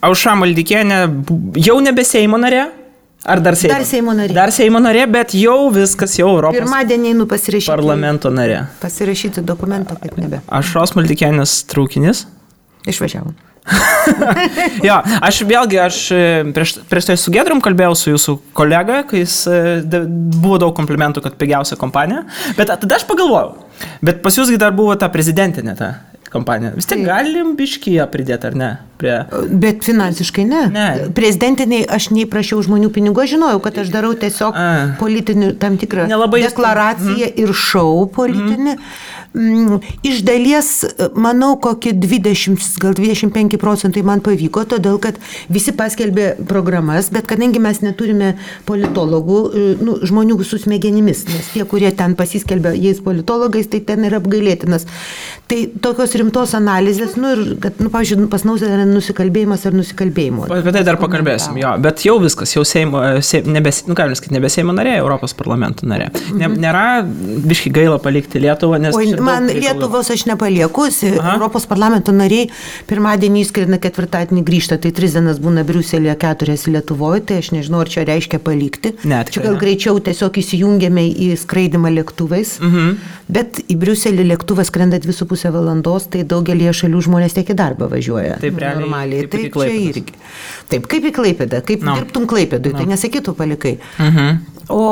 Aušra Maldeikienė jau nebe Seimo narė? Ar dar Seimo? Dar Seimo narė, bet jau viskas, jau Europos parlamento narė. Pasirašyti dokumento, kad nebe. Aušros Maldeikienės traukinis? Išvažiavom. Jo, aš prieš tai su Gedrum kalbėjau su jūsų kolega, kai jis buvo daug komplimentų, kad pigiausia kompanija, bet tada aš pagalvojau, bet pas jūsgi dar buvo ta prezidentinė ta kompanija. Vis tiek galim biškį ją pridėti, ar ne? Bet finansiškai ne. Prezidentiniai aš neįprašiau žmonių pinigų, žinojau, kad aš darau tiesiog politinį tam tikrą deklaraciją ir šou politinį. Iš dalies, manau, kokie 20-25% man pavyko, todėl, kad visi paskelbė programas, bet kadangi mes neturime politologų, žmonių su smegenimis, nes tie, kurie ten pasiskelbė jais politologais, tai ten yra apgailėtinas. Tai tokios rimtos analizės, pavyzdžiui, pasnausė nusikalbėjimas ar nusikalbėjimo. Bet tai dar pakalbėsim, jo. Bet jau viskas, jau nebe Seimo narė, Europos parlamento narė. Nėra biškai gaila palikti Lietuvą, nes... O man Lietuvos aš nepaliekus, Europos parlamento nariai pirmadienį įskrina, ketvirtadienį grįžta, tai 3 dienas būna Briuselėje, 4 Lietuvoje, tai aš nežinau, ar čia reiškia palikti. Čia gal greičiau tiesiog įsijungiame į skraidimą lėktuvais, bet į Briuselį lėktuvas skrenda 2,5 valandos, tai daugelį šalių žmonės tiek į darbą važiuoja. Taip, realiai, taip čia irgi. Taip, kaip į Klaipėdą, kaip dirbtum Klaipėdui, tai nesakytų palikai. O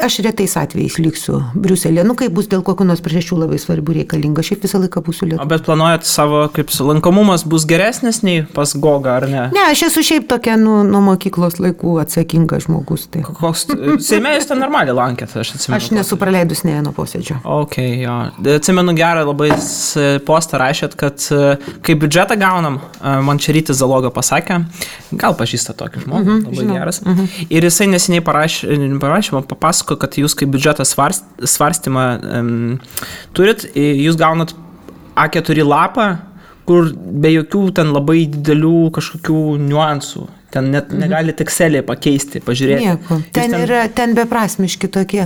aš retais atvejais liksiu Briuselėje, kaip bus dėl kokių nors priežasčių labai svarbių reikalinga, šiaip visą laiką būsiu Lietuvoje. Bet planuojat savo, kaip lankomumas bus geresnis nei pas Gogą, ar ne? Ne, aš esu šiaip tokia nuo mokyklos laikų atsakingas žmogus. Tai. Seime jūs ten normaliai lankėt, aš atsimenu. Aš nesu praleidus nei vieno posėdžio. Okay, jo. Atsimenu gerą labai postą rašėt, kad kai biudžetą gaunam, man čia Rytis Zaloga pasakė, gal pažįsta tokį žmogų, labai geras. Ir jisai nesiniai papasako, kad jūs kaip biudžetą svarstymą turit, jūs gaunat A4 lapą, kur be jokių ten labai didelių kažkokių niuansų. Ten net negali tekselį pakeisti, pažiūrėti. Nieko. Ten beprasmiški tokie,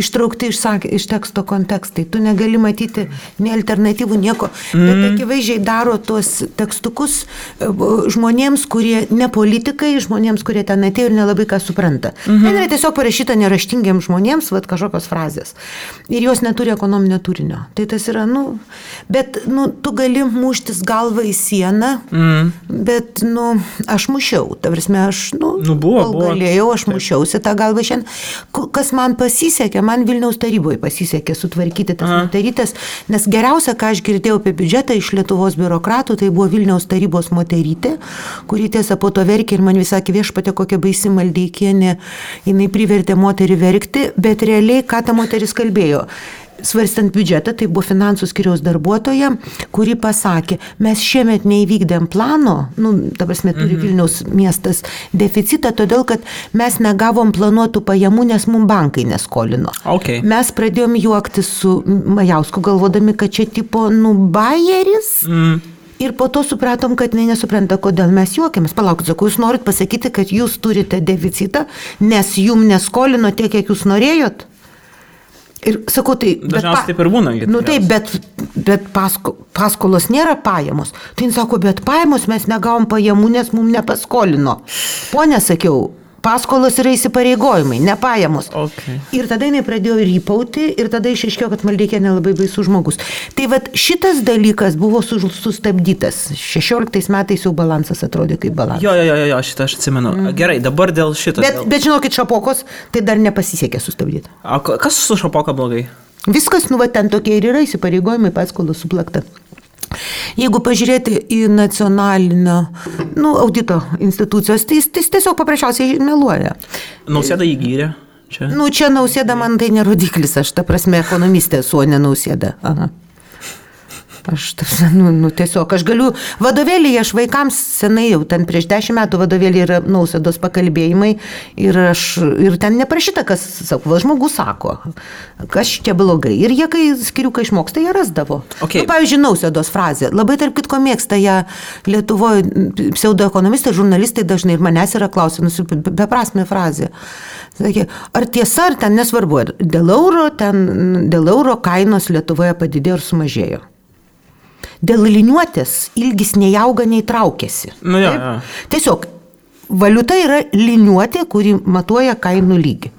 ištraukti iš teksto kontekstai. Tu negali matyti nei alternatyvų, nieko. Bet akivaizdžiai daro tuos tekstukus žmonėms, kurie ne politikai, žmonėms, kurie ten atėjo ir nelabai ką supranta. Ten yra tiesiog parašyta neraštingiams žmonėms, kažkokios frazės. Ir jos neturi ekonominio turinio. Tai tas yra, bet, tu gali muštis galvą į sieną, bet, aš mušiau. Prasme, aš, buvo, galėjau, aš mušiausi tą galvą šiandien. Kas man pasisekė, man Vilniaus taryboje pasisekė sutvarkyti tas moterytės, nes geriausia, ką aš girdėjau apie biudžetą iš Lietuvos biurokratų, tai buvo Vilniaus tarybos moterytė, kuri tiesa po to verkė ir man visakė, viešpatė, kokia baisi Maldeikienė, jinai privertė moterį verkti, bet realiai, ką ta moteris kalbėjo. Svarstant biudžetą, tai buvo finansų skyriaus darbuotoja, kuri pasakė, mes šiemet neįvykdėm plano, ta prasme, turi Vilniaus miestas deficitą, todėl, kad mes negavom planuotų pajamų, nes mums bankai neskolino. Okay. Mes pradėjom juoktis su Majausku, galvodami, kad čia tipo, bajeris. Ir po to supratom, kad nesupranta, kodėl mes juokiamės. Palaukit, sakau, jūs norit pasakyti, kad jūs turite deficitą, nes jums neskolino tiek, kiek jūs norėjot? Ir sakau, tai... Dažniausiai taip ir būna. Taip, bet paskolos nėra pajamos. Tai jis sako, bet pajamos mes negavom pajamų, nes mums nepaskolino. Pone, sakiau, paskolos yra įsipareigojimai, ne pajamos. Okay. Ir tada jinai pradėjo rypauti ir tada išaiškėjo, kad Maldeikienė labai baisus žmogus. Tai šitas dalykas buvo sustabdytas. 16 metais jau balansas atrodė kaip balansas. Jo, šitą aš atsimenu. Gerai, dabar dėl šito. Bet žinokit, Šapokos tai dar nepasisekė sustabdyti. A kas su Šapoka blogai? Viskas, ten tokie ir yra įsipareigojimai, paskolos suplakta. Jeigu pažiūrėti į nacionalinio audito institucijos, tai jis tiesiog paprasčiausiai meluoja. Nausėda jį gyrė? Čia? Čia Nausėda man tai nerodiklis, aš ta prasme ekonomistė esu, o ne Nausėda. Aha. Aš tiesiog, aš galiu, vadovėlį aš vaikams senai jau ten prieš 10 metų vadovėlį yra Nausėdos pakalbėjimai ir ten neprašyta, kas sako, žmogus sako, kas čia blogai. Ir jie, kai skiriukai išmoksta, jie rasdavo. Okay. Pavyzdžiui, Nausėdos frazė, labai tarp kitko mėgsta ją Lietuvoje pseudoekonomistai, žurnalistai dažnai ir manęs yra klausimusi beprasmė frazė. Sakė, ar tiesa, ar ten nesvarbu, dėl euro kainos Lietuvoje padidėjo ar sumažėjo. Dėl liniuotės ilgis nejauga, neįtraukėsi. Nu, ja, ja. Tiesiog valiuta yra liniuotė, kuri matuoja kainų lygį.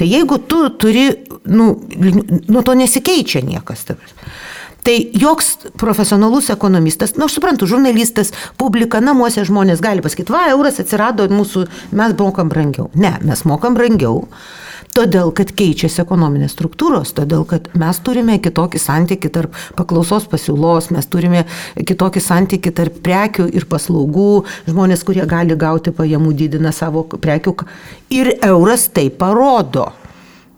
Tai jeigu tu turi, nuo to nesikeičia niekas. Tai joks profesionalus ekonomistas, aš suprantu, žurnalistas, publika, namuose žmonės gali pasakyti, euras atsirado, mes mokam brangiau. Ne, mes mokam brangiau. Todėl, kad keičiasi ekonominės struktūros, todėl, kad mes turime kitokį santykį tarp paklausos pasiūlos, mes turime kitokį santykį tarp prekių ir paslaugų, žmonės, kurie gali gauti pajamų, didina savo prekių. Ir euras tai parodo.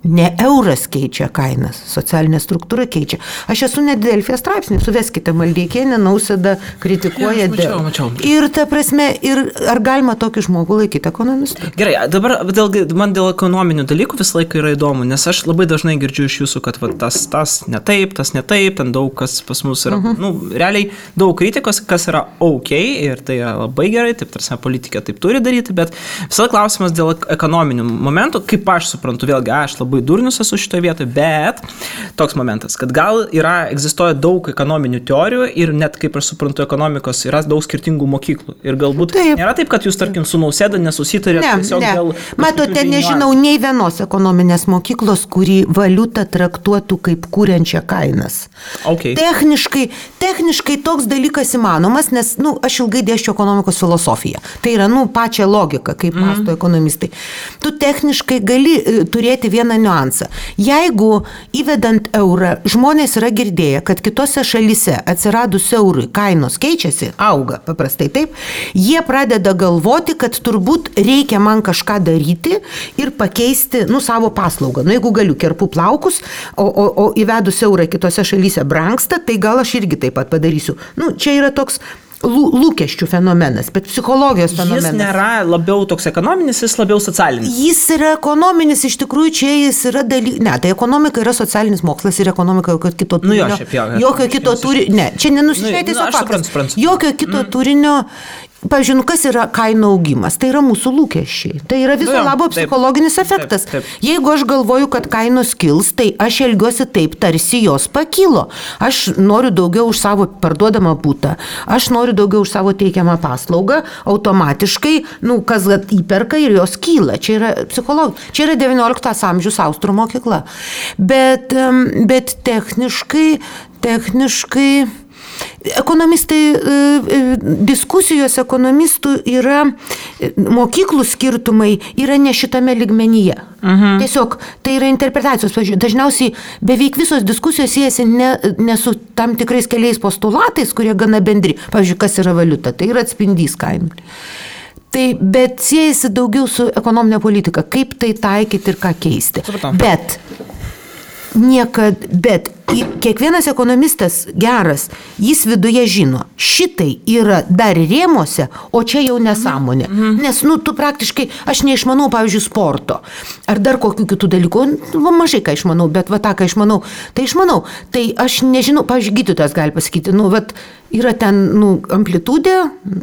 Ne euras keičia kainas, socialinė struktūra keičia. Aš esu net Delfijos straipsnį, suveskite Maldeikienę, Nausėdą kritikuoja mačiau. Ir ta prasme, ar galima tokį žmogų laikyti ekonomistu? Gerai, dabar man dėl ekonominių dalykų visą laiką yra įdomu, nes aš labai dažnai girdžiu iš jūsų, kad tas ne taip, ten daug kas pas mus yra, realiai daug kritikos, kas yra ok ir tai yra labai gerai, taip tarsi politika taip turi daryti, bet visą klausimas dėl ekonominių momentų, kaip aš suprantu, vėlgi aš labai durnius esu šitoje vietoje, bet toks momentas, kad gal egzistuoja daug ekonominių teorijų ir net, kaip aš suprantu, ekonomikos yra daug skirtingų mokyklų. Ir galbūt nėra taip, kad jūs, tarkim, su Nausėda nesusitarėt tiesiog dėl... Matote, nežinau nei vienos ekonominės mokyklos, kuri valiutą traktuotų kaip kūrenčią kainas. Okay. Techniškai toks dalykas įmanomas, nes aš ilgai dėščiu ekonomikos filosofiją. Tai yra pačia logika, kaip mąsto ekonomistai. Tu techniškai gali turėti vieną niuansą. Jeigu įvedant eurą, žmonės yra girdėję, kad kitose šalyse atsiradus eurui kainos keičiasi, auga, paprastai taip, jie pradeda galvoti, kad turbūt reikia man kažką daryti ir pakeisti, savo paslaugą. Jeigu galiu kerpu plaukus, o įvedus eurą kitose šalyse brangsta, tai gal aš irgi taip pat padarysiu. Čia yra toks lūkesčių fenomenas, bet psichologijos fenomenas. Jis nėra labiau toks ekonominis, jis labiau socialinis. Jis yra ekonominis, iš tikrųjų čia jis yra tai ekonomika yra socialinis mokslas ir ekonomika jokio kito turinio. Jokio kito turinio, čia nenusiškai tiesiog paprastas. Jokio kito turinio, pavyzdžiui, kas yra kainų augimas? Tai yra mūsų lūkesčiai. Tai yra viso labo psichologinis efektas. Taip. Jeigu aš galvoju, kad kainos kils, tai aš elgiuosi taip, tarsi jos pakilo. Aš noriu daugiau už savo parduodamą būtą. Aš noriu daugiau už savo teikiamą paslaugą. Automatiškai, kas įperka ir jos kyla. Čia yra psichologija. Čia yra 19 amžiaus Austrų mokykla. Bet techniškai... Diskusijos ekonomistų yra, mokyklų skirtumai yra ne šitame lygmenyje. Mhm. Tiesiog tai yra interpretacijos. Pavyzdžiui, dažniausiai beveik visos diskusijos siejasi ne su tam tikrais keliais postulatais, kurie gana bendri. Pavyzdžiui, kas yra valiuta, tai yra atspindys kainų. Bet siejasi daugiau su ekonominė politika, kaip tai taikyti ir ką keisti. Bet kiekvienas ekonomistas geras, jis viduje žino, šitai yra dar rėmose, o čia jau nesąmonė. Nes, tu praktiškai, aš neišmanau, pavyzdžiui, sporto, ar dar kokių kitų dalykų, mažai ką išmanau, bet tą ką išmanau. Tai aš nežinau, pavyzdžiui, gydytojas gali pasakyti, yra ten amplitudė,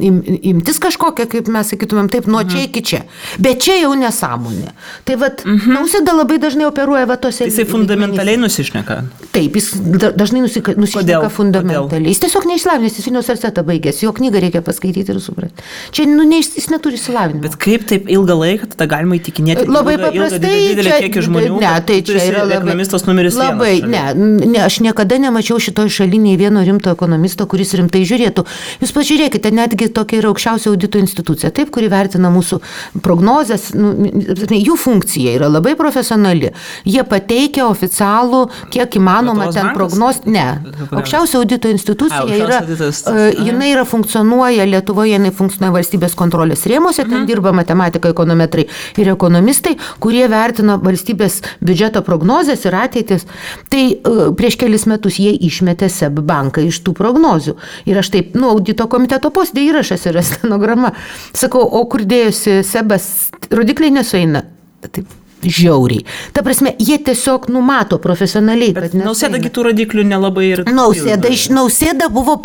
imtis kažkokia, kaip mes sakytumėm, taip, nuo čia iki čia. Bet čia jau nesąmonė. Tai Nausėda labai dažnai operuoja tose... Jisai fundamentaliai nusišneka. Taip, jis dažnai nusišneka fundamentaliai. Jis tiesiog neišsilavinęs, jis Vilniaus universitetą baigęs, jo knygą reikia paskaityti ir suprasti. Čia jis neturi išsilavinimo. Bet kaip taip ilgą laiką tada galima įtikinėti? Labai paprastai, čia yra ekonomistas numeris vienas. Ne, aš niekada nemačiau šitoj šaly nei vieno rimto ekonomisto, kuris rimtai žiūrėtų. Jūs pažiūrėkite, netgi tokia yra aukščiausia audito institucija, taip, kuri vertina mūsų prognozes, jų funkcija yra labai profesionali. Jie pateikia oficialų, kiek įmanoma ten prognozes. Ne, aukščiausia audito institucija jinai funkcionuoja Lietuvoje, jinai funkcionuoja valstybės kontrolės rėmose, ten dirba matematikai, ekonometrai ir ekonomistai, kurie vertina valstybės biudžeto prognozes ir ateitis. Tai prieš kelis metus jie išmetė SEB banką iš tų prognozių. Ir aš taip, audito komiteto posėdė įrašas yra stenograma. Sakau, o kur dėjosi SEBas, rodikliai nesueina. Taip, žiauriai. Ta prasme, jie tiesiog numato profesionaliai. Bet Nausėdagi tų radiklių nelabai ir... Nausėda buvo...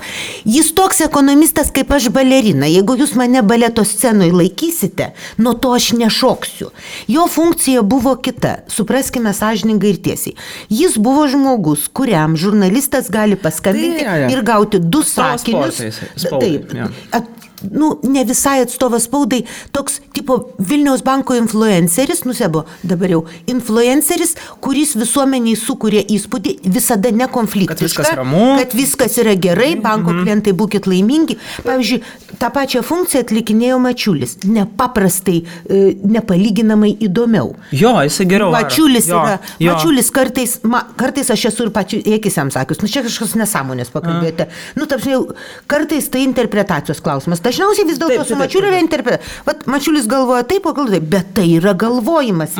Jis toks ekonomistas kaip aš balerina. Jeigu jūs mane baleto scenoj laikysite, nuo to aš nešoksiu. Jo funkcija buvo kita. Supraskime sąžiningai ir tiesiai. Jis buvo žmogus, kuriam žurnalistas gali paskambinti ir gauti du sakinius. Taip. Ne visai atstovas spaudai, toks tipo Vilniaus banko influenceris, influenceris, kuris visuomeniai sukuria įspūdį visada nekonfliktišką, kad viskas yra gerai, banko klientai būkit laimingi. Pavyzdžiui, tą pačią funkciją atlikinėjo Mačiulis, nepaprastai, nepalyginamai įdomiau. Jo, jisai geriau varo. Mačiulis kartais aš esu ir pačiuliekisiam sakius, čia kažkas nesąmonės pakalbėjote. Kartais tai interpretacijos klausimas. Dažniausiai vis dėlto su Mačiuliu yra Mačiulis galvoja taip, o galvoja taip, bet tai yra galvojimas.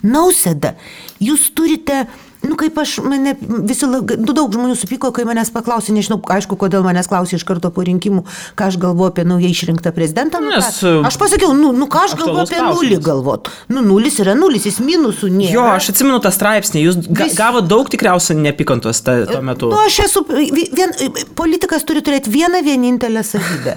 Nausėda, jūs turite, daug žmonių supyko, kai manęs paklausė, nežinau, aišku, kodėl manęs klausė iš karto po rinkimų, ką aš galvoju apie naujai išrinktą prezidentą. Aš pasakiau, ką aš galvoju apie nulį galvot. Nulis yra nulis, jis minusų nėra. Jo, aš atsimenu tą straipsnį, jūs gavo daug tikriausiai neapykantos tuo metu. Politikas turi turėti vieną vienintelę savybę.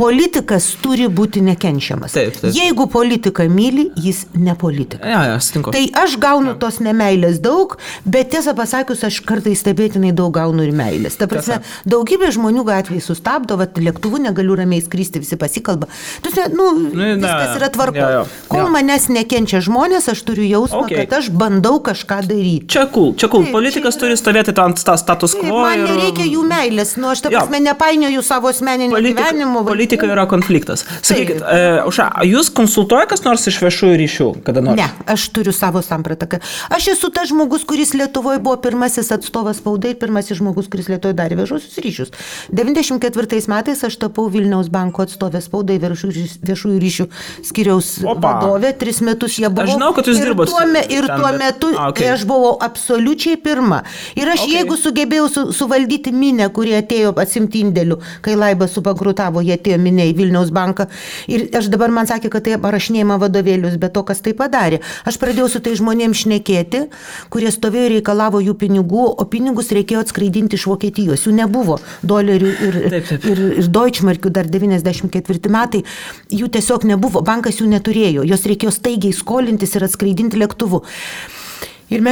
Politikas turi būti nekenčiamas. Jeigu politika myli, jis ne politikas. Tai aš gaunu tos nemeilės daug, bet tiesą pasakius, aš kartais stebėtinai daug gaunu ir meilės. Ta prasme, daugybė žmonių gatvėje sustabdo, lėktuvu negaliu ramiai skristi, visi pasikalba. Viskas yra tvarko. Kol manęs nekenčia žmonės, aš turiu jausmą, kad aš bandau kažką daryti. Čia cool. Politikas turi stovėti ant status quo. Man nereikia jų meilės. Aš ta prasme nepainioju savo asmeninio gyvenimo. Politika yra konfliktas. Sakykit, Aušra, jūs konsultuoja kas nors iš viešųjų ryšių? Ne, aš turiu savo sampratą. Aš esu tas žmogus, kuris Lietuvoje buvo pirmasis atstovas spaudai ir pirmasis žmogus, kuris Lietuvoje darė viešuosius ryšius. 94 metais aš tapau Vilniaus banko atstovės spaudai viešųjų ryšių skyriaus vadovė. 3 metus jie buvo. Aš žinau, kad jūs dirbos. Ir tuo metu aš buvau absoliučiai pirma. Ir aš jeigu sugebėjau suvaldyti minę, kurie atėjo atsimti indėlių, kai Laibas subankrutavo, jie atėjo minę į Vilniaus banką. Ir aš dabar man sakė, kad tai parašinėjama vadovėlius, bet to, kas tai padarė. Aš pradėjau su tai žmonėms šnekėti, kurie stovėjo ir reikalavo jų pinigų, o pinigus reikėjo atskraidinti iš Vokietijos. Jų nebuvo dolerių ir Deutschmarkių dar 94 metai. Jų tiesiog nebuvo, bankas jų neturėjo. Jos reikėjo staigiai skolintis ir atskraidinti lėktuvu. Ir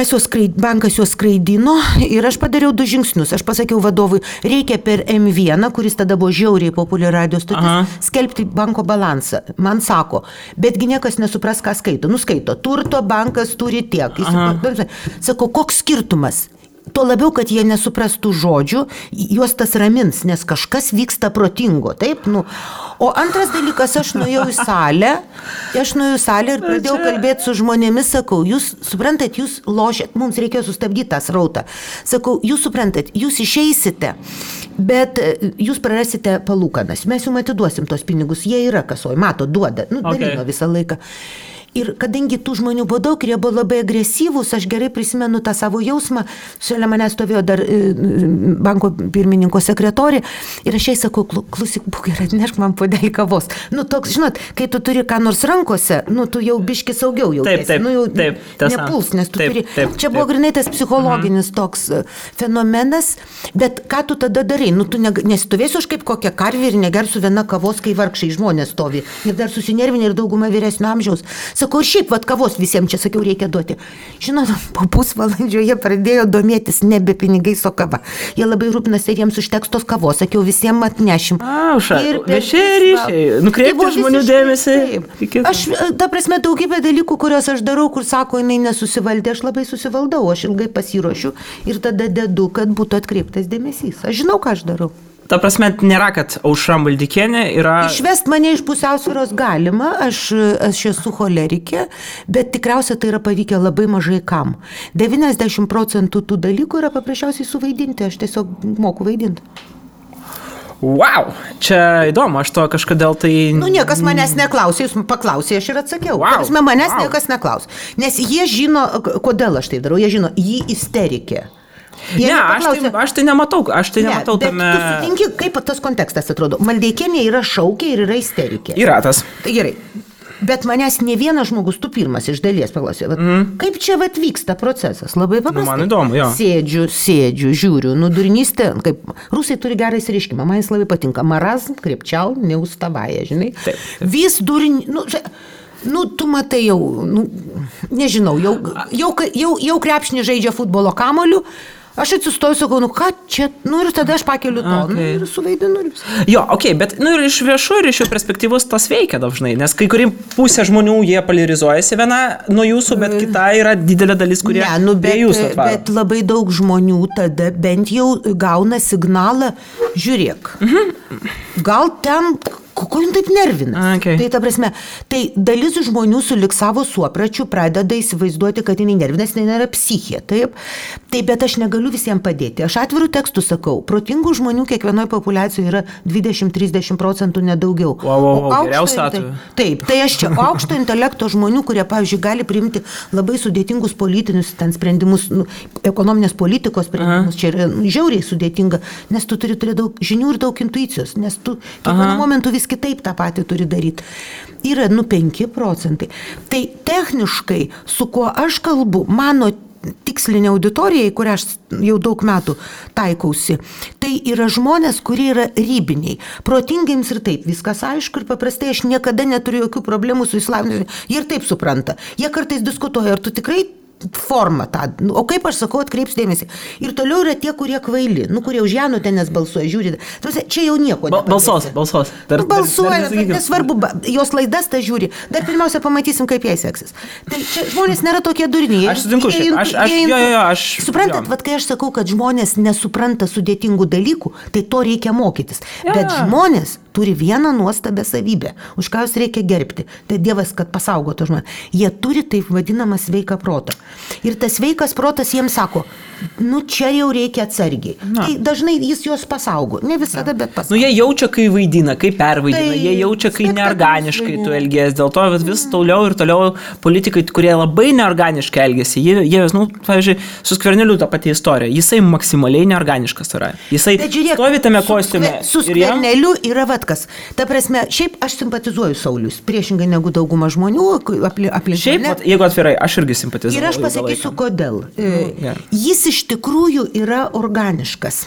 bankas juos skraidino ir aš padariau 2 žingsnius. Aš pasakiau vadovui, reikia per M1, kuris tada buvo žiauriai populiari radijo stotis, skelbti banko balansą. Man sako, betgi niekas nesupras, ką skaito. Skaito, turto bankas turi tiek. Sako, koks skirtumas? To labiau, kad jie nesuprastų žodžių, juos tas ramins, nes kažkas vyksta protingo, taip? O antras dalykas, aš nuėjau į salę ir pradėjau kalbėti su žmonėmis, sakau, jūs suprantat, jūs lošėt, mums reikėjo sustabdyti tą srautą. Sakau, jūs suprantat, jūs išeisite, bet jūs prarasite palūkanas, mes jums atiduosim tos pinigus, jie yra kasoj, mato, duoda, dalino visą laiką. Ir kadangi tų žmonių buvo daug ir jie buvo labai agresyvūs, aš gerai prisimenu tą savo jausmą, šalia manęs stovėjo dar banko pirmininko sekretorė ir aš jai sakau, klausyk, būk ir atnešk man puodelį kavos. Toks, žinot, kai tu turi ką nors rankose, tu jau biški saugiau jautiesi. Taip, nepuls, nes tu turi. Čia buvo grinai tas psichologinis toks fenomenas, bet ką tu tada darai? Tu nestovėsiu aš kaip kokia karvė ir negersiu viena kavos, kai vargšai žmonės stovi. Ir dar susinervinė ir dauguma vyresnio amžiaus. Sakau, šiaip, kavos visiems čia, sakiau, reikia duoti. Žinot, po pusvalandžio jie pradėjo domėtis nebe pinigais, o kava. Jie labai rūpinasi ir jiems užteks tos kavos. Sakiau, visiems atnešim. Aušra, viešiai ryšiai, nukreipti žmonių dėmesį. Aš, ta prasme, daugybė dalykų, kurios aš darau, kur sako, jinai nesusivaldė, aš labai susivaldau, aš ilgai pasiruošiu ir tada dedu, kad būtų atkreiptas dėmesys. Aš žinau, ką aš darau. Ta prasme, nėra, kad Aušra Maldeikienė yra... Išvest mane iš pusiausvyros galima, aš esu cholerikė, bet tikriausia tai yra pavykę labai mažai kam. 90% tų dalykų yra paprasčiausiai suvaidinti, aš tiesiog moku vaidinti. Wow, čia įdomu, aš to kažkodėl tai... Niekas manęs neklausė, jūs paklausė, aš ir atsakiau. Manęs niekas neklausė, nes jie žino, kodėl aš tai darau, jie žino, jį isterikė. Aš tai nematau tame... Bet tu sutinki, kaip tas kontekstas atrodo. Maldeikienė yra šaukė ir yra isterikė. Yra tas. Tai gerai. Bet manęs ne vienas žmogus, tu pirmas iš dalies paklausė. Kaip čia vyksta procesas? Labai paprastai. Man įdomu, jo. Sėdžiu, žiūriu, durinys ten. Kaip, rusai turi gerą įsireiškimą, man jis labai patinka. Marazm, krepčiau, neustavaja, žinai. Taip. Vis durinys... tu matai jau, nežinau, jau krepšinį žaidžia futbolo kamoliu. Aš atsistoju, sakau, ką čia, ir tada aš pakeliu to, okay. Ir suvaidinu. Jo, okei, bet, ir iš viešų, ir iš jų perspektyvos tas veikia dažnai, nes kai kurie pusė žmonių, jie polarizuojasi viena nuo jūsų, bet kita yra didelė dalis, kurie be jūsų atvaro. Bet labai daug žmonių tada bent jau gauna signalą, žiūrėk, gal ten... Ko jums taip nervinas? Okay. Tai ta prasme, tai dalis žmonių sulik savo suopračių pradeda įsivaizduoti, kad jinai nervinas, jinai nėra psichija, taip? Tai bet aš negaliu visiems padėti. Aš atvirų tekstų sakau, protingų žmonių kiekvienoje populiacijoje yra 20-30% nedaugiau. Wow, geriausia atveju. Taip, tai aš čia aukšto intelekto žmonių, kurie, pavyzdžiui, gali priimti labai sudėtingus politinius ten sprendimus, ekonominės politikos sprendimus, čia yra žiauriai sudėtinga, nes tu turi daug žinių ir daug intuicijos, nes tu kiekvienu momentu vis kitaip tą patį turi daryti. Yra 5%. Tai techniškai, su kuo aš kalbu, mano tikslinė auditorija, į kurią aš jau daug metų taikausi, tai yra žmonės, kurie yra rybiniai. Protingiems ir taip, viskas aišku ir paprastai, aš niekada neturiu jokių problemų su įslavinimu. Jie ir taip supranta. Jie kartais diskutuoja, ar tu tikrai formą tą. O kaip aš sakau, atkreips dėmesį. Ir toliau yra tie, kurie kvaili. Kurie už Janų ten balsuoja, žiūri. Čia jau nieko nepadėsi. Balsos. Balsuoja, nesvarbu, jos laidas tą žiūri. Dar pirmiausia, pamatysim, kaip jai seksis. Tai čia žmonės nėra tokie durniai. Aš sutinku šiek. Suprantat, kai aš sakau, kad žmonės nesupranta sudėtingų dalykų, tai to reikia mokytis. Ja. Bet žmonės turi vieną nuostabią savybę, už ką jūs reikia gerbti. Tai Dievas, kad pasaugotų žmonės. Jie turi taip vadinamą sveiką protą. Ir tas sveikas protas jiems sako, čia jau reikia atsargiai. Tai dažnai jis juos pasaugo. Ne visada, bet pasaugo. Jie jaučia, kai vaidina, kai pervaidina. Tai, jie jaučia, kai neorganiškai tu elgies. Dėl to vis toliau ir toliau politikai, kurie labai neorganiškai elgiasi. Jie pavyzdžiui, su Skverneliu tą patį istoriją. Jisai maksimaliai neorganiškas yra. Jisai stovi tame kostiume. Su Skverneliu yra vatkas. Ta prasme, šiaip aš simpatizuoju Saulius. Priešingai negu dauguma žmonių. Šiaip, jeigu atvirai, aš irgi simpatizuoju. Aš pasakysiu, kodėl. Jis iš tikrųjų yra organiškas.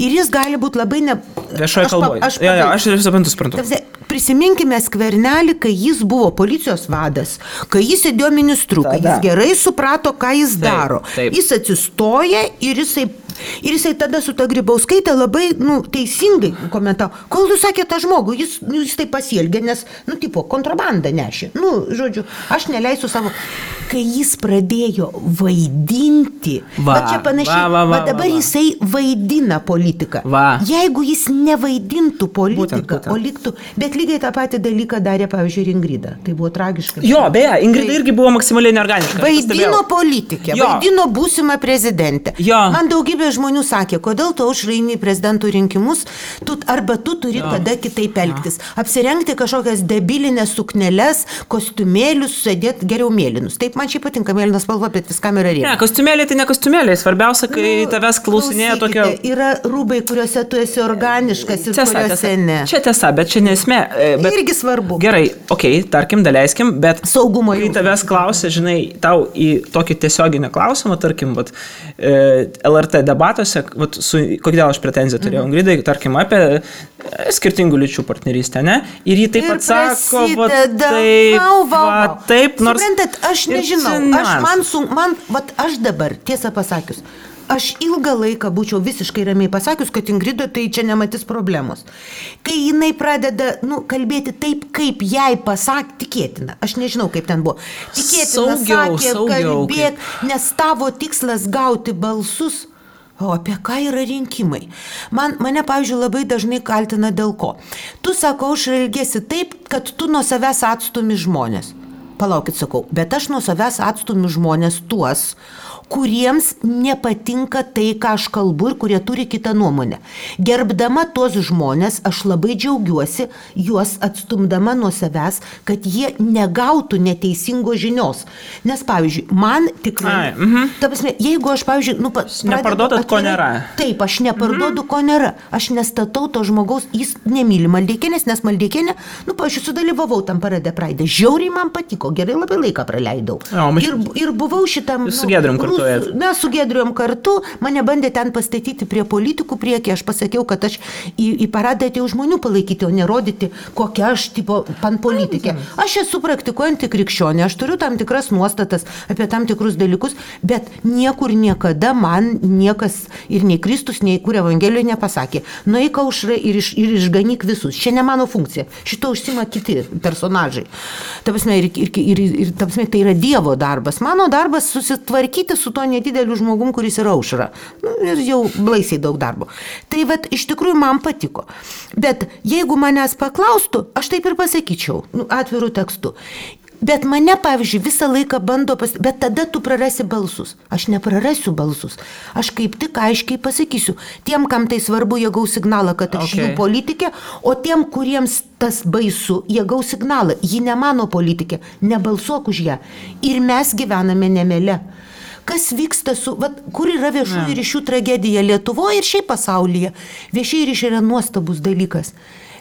Ir jis gali būti labai ne... Viešoje kalboje. Aš suprantu. Prisiminkime Skvernelį, kai jis buvo policijos vadas, kai jis sėdėjo ministru, kai jis gerai suprato, ką jis daro. Taip. Jis atsistoja ir jisai tada su ta Grybauskaitė labai teisingai komentavo. Kol jūs sakė tą žmogų, jis taip pasielgė, nes, kontrabandą nešė. Žodžiu, aš neleisiu savo... Kai jis pradėjo vaidinti, čia panašiai, dabar jisai vaidina politiką. Jeigu jis nevaidintų politiką, o liktų, bet lygiai tą patį dalyką darė, pavyzdžiui, Ingrida. Tai buvo tragiška. Jo, beje, Ingrida irgi buvo maksimaliai neorganiška. Vaidino politikę, vaidino būsimą prezidentę. Jo. Man daugybė žmonių sakė, kodėl tu užraimi prezidentų rinkimus, arba tu turi tada kitaip elgtis. Apsirengti kažkokias debilinės sukneles, kostiumėlius, sėdėti geriau mėlynus. Taip man šiai patinka mėlyna spalva, bet viskam yra reikia. Ne, kostiumėlė tai ne kostiumėlė. Svarbiausia, kai tavęs klausinėja tokio... Yra rūbai, kuriuose tu esi organiškas ir kuriuose ne. Čia tiesa, bet čia nesmė. Bet... Irgi svarbu. Gerai, tarkim, daleiskim, bet... Saugumo jau. Kai tavęs klausia, žinai, tau į tokį tiesioginį klausimą, tarkim, LRT debatuose, kodėl aš pretenziją turėjau Ingridai, tarkim, apie skirtingų lyčių partnerystę, ne? Ir jį taip atsako, taip, nors... Nežinau, aš dabar, tiesą pasakius, aš ilgą laiką būčiau visiškai ramiai pasakius, kad Ingrida tai čia nematys problemos. Kai jinai pradeda kalbėti taip, kaip jai pasakė, tikėtina. Aš nežinau, kaip ten buvo. Tikėtina, saugiau, kalbėk, nes tavo tikslas gauti balsus. O apie ką yra rinkimai? Mane, pavyzdžiui, labai dažnai kaltina dėl ko. Tu, sakau, aš elgiesi taip, kad tu nuo savęs atstumi žmonės. Palaukit, sakau, bet aš nuo savęs atstumiu žmonės tuos, kuriems nepatinka tai, ką aš kalbu ir kurie turi kitą nuomonę. Gerbdama tos žmonės, aš labai džiaugiuosi, juos atstumdama nuo savęs, kad jie negautų neteisingo žinios. Nes, pavyzdžiui, man tikrai... Ta prasme, jeigu aš, pavyzdžiui... Neparduodat, ko nėra. Taip, aš neparduodu, ko nėra. Aš nestatau to žmogaus, jis nemyli Maldeikienės, nes Maldeikienė, pavyzdžiui, sudalyvavau tam parade Praide. Žiauriai man patiko, gerai labai laiką praleidau. Ir buvau šitam... Jūs su Gedrum kartu eit. Mes su Gedrum kartu, mane bandė ten pastatyti prie politikų priekį. Aš pasakiau, kad aš į paradą atėjau žmonių palaikyti, o nerodyti, kokia aš tipo panpolitikė. Aš esu praktikuojanti krikščionė, aš turiu tam tikras nuostatas apie tam tikrus dalykus, bet niekur niekada man niekas ir nei Kristus, nei kur Evangelijoje nepasakė. Nueik, Aušra, ir išganyk visus. Čia ne mano funkcija. Šito užsima kiti personažai. Ta prasme, tai yra Dievo darbas. Mano darbas susitvarkyti su to nedideliu žmogum, kuris yra Aušra. Ir jau blaisiai daug darbo. Tai vat, iš tikrųjų man patiko. Bet jeigu manęs paklaustų, aš taip ir pasakyčiau, atviru tekstu. Bet mane, pavyzdžiui, visą laiką bando pasakyti, bet tada tu prarasi balsus. Aš neprarasiu balsus. Aš kaip tik aiškiai pasakysiu. Tiem, kam tai svarbu, jie gaus signalą, kad aš jų politikė, o tiem, kuriems tas baisu, jie gaus signalą. Ji ne mano politikė, nebalsuok už ją. Ir mes gyvename nemele. Kas vyksta su, kur yra viešųjų ryšių tragedija Lietuvoje ir šiaip pasaulyje. Viešieji ryšiai yra nuostabus dalykas.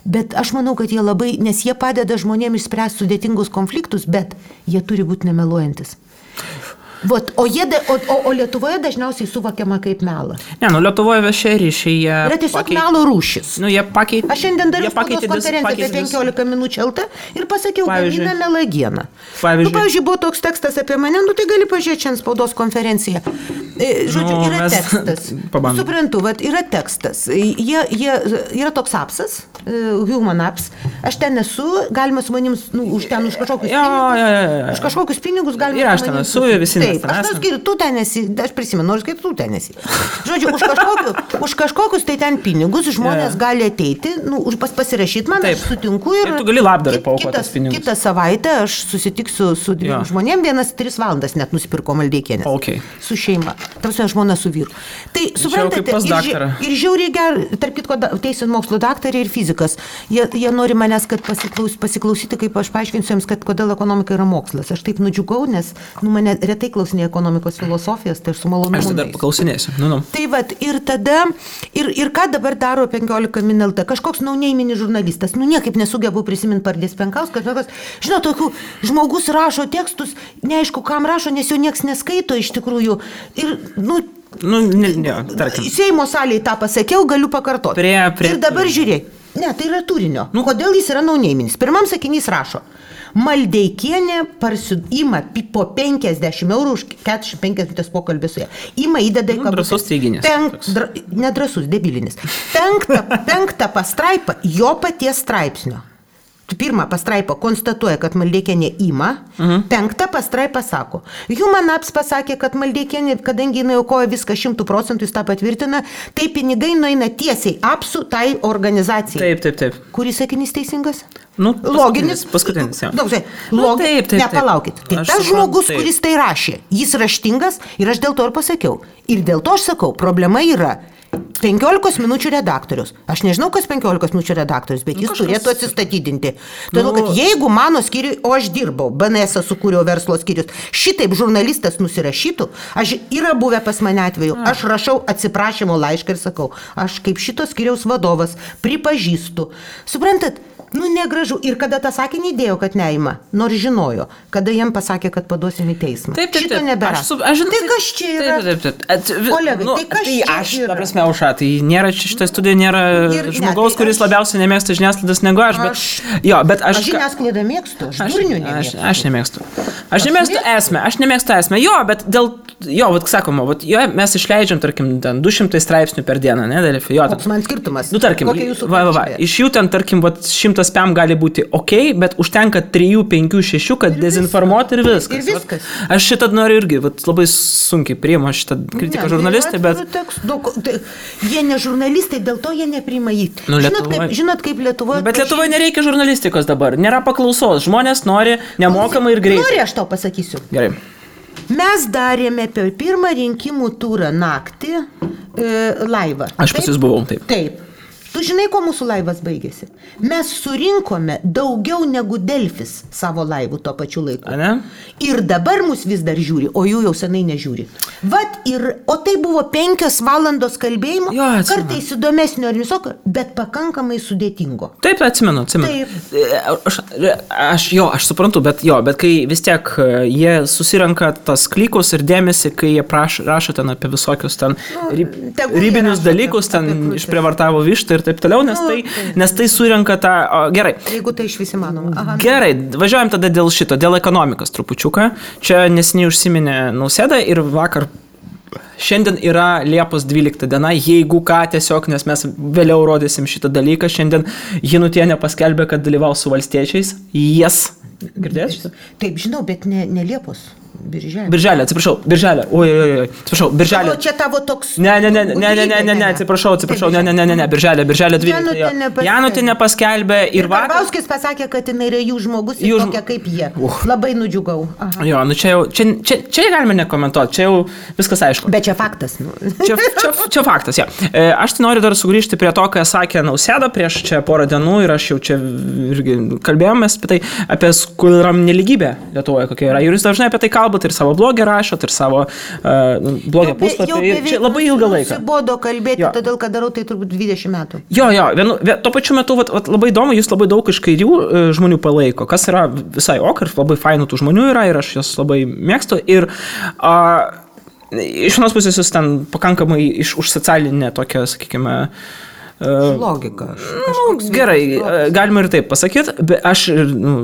Bet aš manau, kad jie labai, nes jie padeda žmonėms išspręsti sudėtingus konfliktus, bet jie turi būti nemeluojantis. O Lietuvoje dažniausiai suvokiama kaip melą. Lietuvoje viešieji ryšiai jie... Yra tiesiog melo rūšis. Aš šiandien dariau spaudos konferenciją apie 15 minučių LT ir pasakiau, Galina melagieną. Pavyzdžiui, buvo toks tekstas apie mane, tai gali pažiūrėti šiandien spaudos konferenciją. Žodžiu, yra tekstas. Suprantu, yra tekstas. Yra toks apsas, human apps. Aš ten esu, galima su manim už kažkokius pinigus. Už kažkokius pinigus galima su manim su. Taip, aš prisimenu, nors kaip tu ten esi. Žodžiu, už kažkokius tai ten pinigus žmonės gali ateiti, pasirašyti man, aš sutinku ir tu gali labdarai paaukotas pinigus. Kitą savaitę aš susitiksiu su žmonėm, 1-3 valandas net nusipirko Maldeikienės. Su šeima. Tarsi žmona su vyru. Tai suprantate, ir žiauriai gerai, tarp kitko, teisės mokslų daktarė ir fizikas. Jie nori manęs, kad pasiklausyti, kaip aš paaiškinsiu jiems, kad kodėl ekonomika yra mokslas. Aš taip nudžiugau, nes mane retai klausinė ekonomikos filosofijos, tai aš su malonumu. Aš tai dar paklausinėsiu. Tai ir tada, ir ką dabar daro 15 min LT, kažkoks nauneiminis žurnalistas, niekaip nesugebu prisiminti Pardės Penkauskas, žinau, tokių žmogus rašo tekstus, neaišku, kam rašo, nes jo nieks neskaito iš tikrųjų, ir, tarkim. Seimo salėje tą pasakiau, galiu pakartoti. Ir dabar žiūrėk, tai yra turinio. Kodėl jis yra nauneiminis? Pirmam sakinys rašo. Maldeikienė ima po 50 € už 45 pokalbį su ją. Ima įdeda į kabutę. Drasus teiginės. Nedrasus, debilinis. 5 pastraipą jo paties straipsnio. 1 pastraipą konstatuoja, kad Maldeikienė ima, 5 pastraipą sako. Human Apps pasakė, kad Maldeikienė, kadangi jinai aukoja viską 100%, jis tą patvirtina, tai pinigai nueina tiesiai Appsų tai organizacijai. Taip. Kuris sakinys teisingas? Loginis. Paskutinis, jau. Taip. Nepalaukit. Tai tas žmogus, kuris tai rašė, jis raštingas ir aš dėl to ir pasakiau. Ir dėl to aš sakau, problema yra 15 minučių redaktorius. Aš nežinau, kas 15 minučių redaktorius, bet jis turėtų atsistatydinti. Todėl, kad jeigu mano skyriui, o aš dirbau, BNS sukūriau verslo skyrius, šitaip žurnalistas nusirašytų, yra buvę pas mane atveju, aš rašau atsiprašymo laišką ir sakau, aš kaip šito skyriaus vadovas pripažįstu. Suprantat, negražu. Ir kada tą sakinį įdėjo, kad neima, nors žinojo, kada jiem pasakė, kad paduosim į teismą. Šito nebėra. Tai kas čia yra? Kolegai, tai kas čia yra? Tai Aušra, tai nėra, šitą studiją nėra žmogaus, kuris labiausiai nemėgsta žiniasklaidos negu aš. Aš žiniasklaidą mėgstu, aš durnių nemėgstu. Aš nemėgstu. Aš nemėgstu esmę. Mes išleidžiam, tarkim, 200 straipsnių per dieną, ne, Delfi? Koks man skirtumas? Tarkim, iš jų ten, tarkim, 100 spam gali būti ok, bet užtenka 3, 5, 6, kad dezinformuoti ir viskas. Aš šitą noriu irgi, labai sunkiai priima šitą kritiką žurnalistai, bet... Jie ne žurnalistai, dėl to jie nepriima jį. Žinot, kaip Lietuvoje... Bet Lietuvoje nereikia žurnalistikos dabar, nėra paklausos, žmonės nori nemokamai ir greitai. Nori, aš tau pasakysiu. Gerai. Mes darėme per pirmą rinkimų turą naktį laivą. Aš pas jūs buvau, taip. Taip. Tu žinai, ko mūsų laivas baigėsi? Mes surinkome daugiau negu Delfis savo laivų tuo pačiu laiku. Ane? Ir dabar mus vis dar žiūri, o jų jau senai nežiūri. Vat ir, o tai buvo 5 valandos kalbėjimo, jo, kartais įdomesnio ir visokio, bet pakankamai sudėtingo. Taip, atsimenu. Taip. Aš suprantu, bet kai vis tiek jie susirenka tas klikus ir dėmesį, kai jie rašo ten apie visokius ten ribinius dalykus, ten išprievartavo vištą ir taip toliau, nes tai surenka tą... Gerai. Jeigu tai iš visi manoma. Gerai, važiuojam tada dėl šito, dėl ekonomikos trupučiuką. Čia nesiniai užsiminė Nausėda ir vakar šiandien yra Liepos 12 diena, jeigu ką tiesiog, nes mes vėliau rodysim šitą dalyką, šiandien Jinutienė paskelbė, kad dalyvaus su valstiečiais. Yes. Girdėjot šitą? Taip, žinau, bet ne Liepos. Birželio. Oi. Atsiprašau, birželio. O čia tavo toks. Ne, atsiprašau. Ne, birželio 12. Janutienė paskelbė ir vakar. Grybauskis pasakė, kad jinai yra jų žmogus ir tokia kaip jie. Labai nudžiugau. Aha. Jo, čia galime nekomentuoti, čia jau viskas aišku. Bet čia faktas. Čia faktas, ja. Aš tai noriu dar sugrįžti prie to, ką sakė Nausėda prieš čia porą dienų ir aš jau čia irgi kalbėjomės apie skurdžiausią nelygybę Lietuvoje, kokia yra. Jūs dažnai apie tai kalbat ir savo blogį rašot, ir savo blogą puslapį. Ir čia labai ilgą laiką. Nusibodo kalbėti, todėl, kad darau tai turbūt 20 metų. Jo, tuo pačiu metu labai įdomu, jūs labai daug iš kairių žmonių palaiko, kas yra visai ok, ir labai fainų tų žmonių yra, ir aš jos labai mėgstu. Ir iš vienos pusės jūs ten pakankamai už socialinę tokią, sakykime, logika. Gerai, galima ir taip pasakyti, aš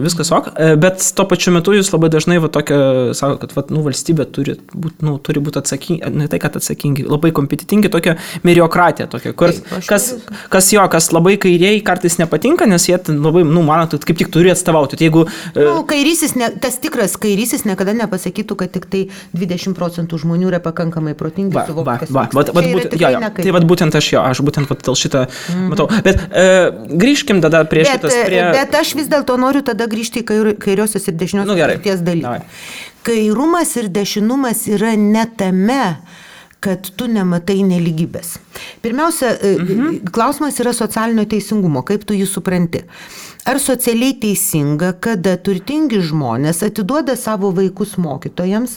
viskas ok, bet to pačiu metu jūs labai dažnai sako, kad valstybė turi būti atsakingi, ne tai, kad atsakingi, labai kompetitingi, tokia meriokratija, kas labai kairiai kartais nepatinka, nes jie labai, mano, kaip tik turi atstovauti. Jeigu... Tas tikras kairysis niekada nepasakytų, kad tik tai 20% žmonių yra pakankamai protingi suvokti, tai būtent aš būtent dėl šitą matau. Bet grįžkim tada prie šitas prie... Bet aš vis dėlto noriu tada grįžti į kairiosios ir dešiniosios partijos dalyką. Kairumas ir dešinumas yra ne tame, kad tu nematai nelygybės. Pirmiausia, klausimas yra socialinio teisingumo, kaip tu jį supranti. Ar socialiai teisinga, kada turtingi žmonės atiduoda savo vaikus mokytojams,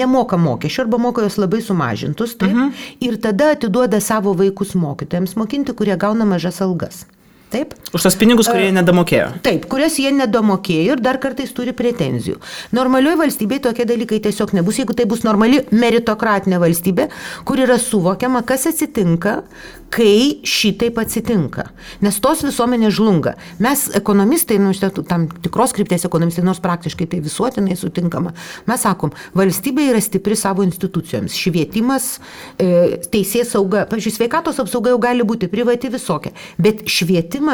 nemoka mokesčių arba moka jos labai sumažintus, taip, ir tada atiduoda savo vaikus mokytojams mokinti, kurie gauna mažas algas. Taip? Už tos pinigus, kurie nedamokėjo. Taip, kurias jie nedamokėjo ir dar kartais turi pretenzijų. Normalioj valstybėje tokie dalykai tiesiog nebus, jeigu tai bus normali meritokratinė valstybė, kur yra suvokiama, kas atsitinka, kai šitaip atsitinka. Nes tos visuomenė žlunga. Mes ekonomistai, tam tikros krypties ekonomistai, nors praktiškai tai visuotinai sutinkama, mes sakom, valstybė yra stipri savo institucijoms. Švietimas, teisėsauga, pavyzdžiui, sveikatos apsauga jau gali būti privati visokia, bet švietimas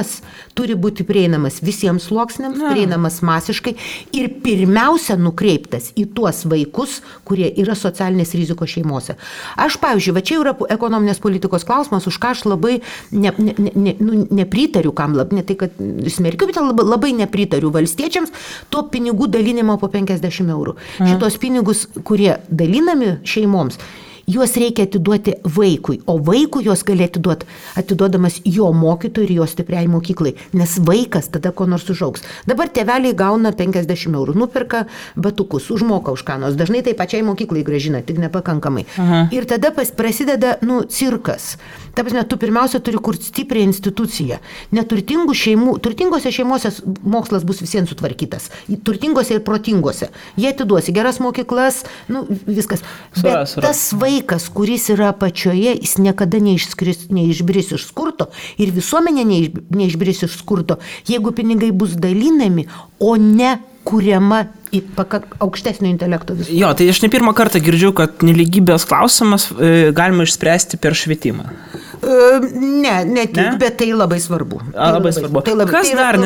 turi būti prieinamas visiems sluoksniams, prieinamas masiškai ir pirmiausia nukreiptas į tuos vaikus, kurie yra socialinės rizikos šeimose. Aš, pavyzdžiui, va čia yra ekonominės politikos klausimas, už ką aš labai nepritariu, kam labai, ne tai, kad smerkiu, bet labai nepritariu valstiečiams to pinigų dalinimo po 50 eurų. Šitos pinigus, kurie dalinami šeimoms, juos reikia atiduoti vaikui, o vaikui juos gali atiduoti, atiduodamas jo mokytojui ir jo stipriai mokyklai, nes vaikas tada ko nors užaugs. Dabar tėveliai gauna 50 eurų, nupirka batukus, užmoka už ką nors, dažnai tai pačiai mokyklai grąžina, tik nepakankamai. Ir tada prasideda, cirkas. Ta prasme, tu pirmiausia turi kurti stiprią instituciją. Turtingose šeimose mokslas bus visiems sutvarkytas. Turtingose ir protingose. Jie atiduosi geras mokyklas, viskas. Bet tas vaikas, kuris yra apačioje, jis niekada neišbris iš skurdo ir visuomenė neišbris iš skurdo, jeigu pinigai bus dalinami, o ne kuriama aukštesnio intelekto visuomenė. Jo, tai aš ne pirmą kartą girdžiu, kad nelygybės klausimas galima išspręsti per švietimą. Ne tik, bet tai labai svarbu. Kas dar,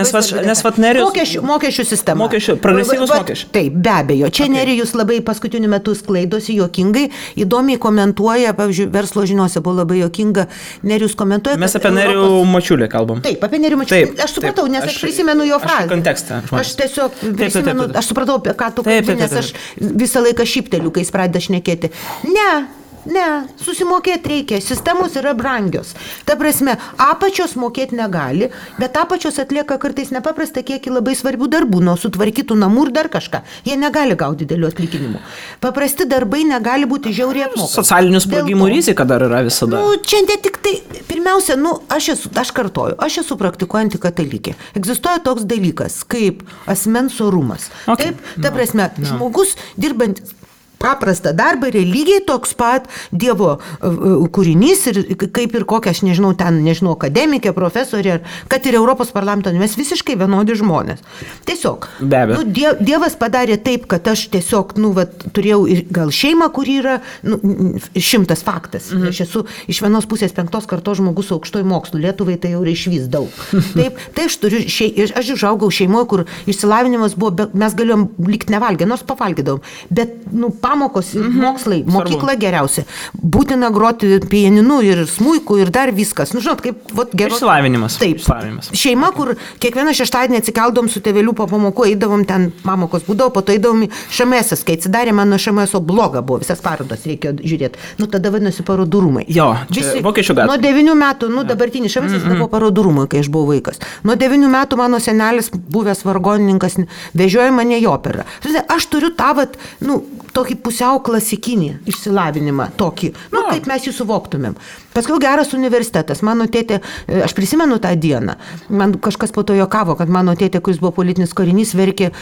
nes vat Nerijus... Mokesčių sistema. Progresyvus mokesčių. Taip, be abejo. Čia Nerijus labai paskutiniu metu sklaidosi juokingai, įdomiai komentuoja, pavyzdžiui, verslo žiniose buvo labai juokinga, Nerijus komentuoja... Mes apie Nerijų Mačiulį kalbam. Taip, apie Nerijų Mačiulį. Aš supratau, nes aš prisimenu jo frazę. Aš kontekstą. Aš tiesiog prisimenu, aš supratau, apie ką tu kalbi, nes aš visą laiką šypteliu, kai jis pradeda šnekėti. Ne, susimokėti reikia, sistemos yra brangios. Ta prasme, apačios mokėti negali, bet apačios atlieka kartais nepaprastą kiekį labai svarbių darbų, nuo sutvarkytų namų ir dar kažką. Jie negali gauti didelių atlyginimų. Paprasti darbai negali būti žiauriai apmokami. Socialinių sprogimų rizika dar yra visada. Čia ne tik tai, pirmiausia, aš kartoju, aš esu praktikuojanti katalikė. Egzistuoja toks dalykas, kaip asmens orumas. Okay. Taip, ta prasme, žmogus dirbant paprastą darbą yra lygiai toks pat Dievo kūrinys ir kaip ir kokia, aš nežinau, ten, akademikė, profesorė, kad ir Europos parlamento, mes visiškai vienodi žmonės. Tiesiog, Dievas padarė taip, kad aš tiesiog, turėjau ir gal šeimą, kuri yra, šimtas faktas. Aš esu iš vienos pusės 5 kartos žmogus aukštoj mokslu, Lietuvai tai jau yra išvis daug. Taip, tai aš turiu, aš užaugau šeimoje, kur išsilavinimas buvo, mes galėjom likti nevalgę, nors pavalgėdavom, bet, pamokos, mokslai, mokykla geriausia. Būtina groti pianinu ir smuiku ir dar viskas. Išsilavinimas. Taip. Išsilavinimas. Šeima, kur kiekvieną šeštadienį atsikeldom su tėveliu po pamokų, eidavom ten, pamokos būdavo, po to eidavom į šamesas, kai atsidarė mano šameso blogą buvo, visas parodas reikėjo žiūrėti. Tada vadinosi parodų rūmai. Jo, čia Vokiečių gatvė. Nuo 9 metų, dabartinis šamesas buvo parodų rūmai, kai aš buvau vaikas. Nuo 9 metų mano senelis, buvęs vargonininkas, vežiojo mane į operą. Aš turiu tavat, tokį pusiau klasikinį išsilavinimą, tokį, kaip mes jį suvoktumėm. Paskui geras universitetas, mano tėtė, aš prisimenu tą dieną, man kažkas po to juokavo, kad mano tėtė, kuris buvo politinis karinys, verkė,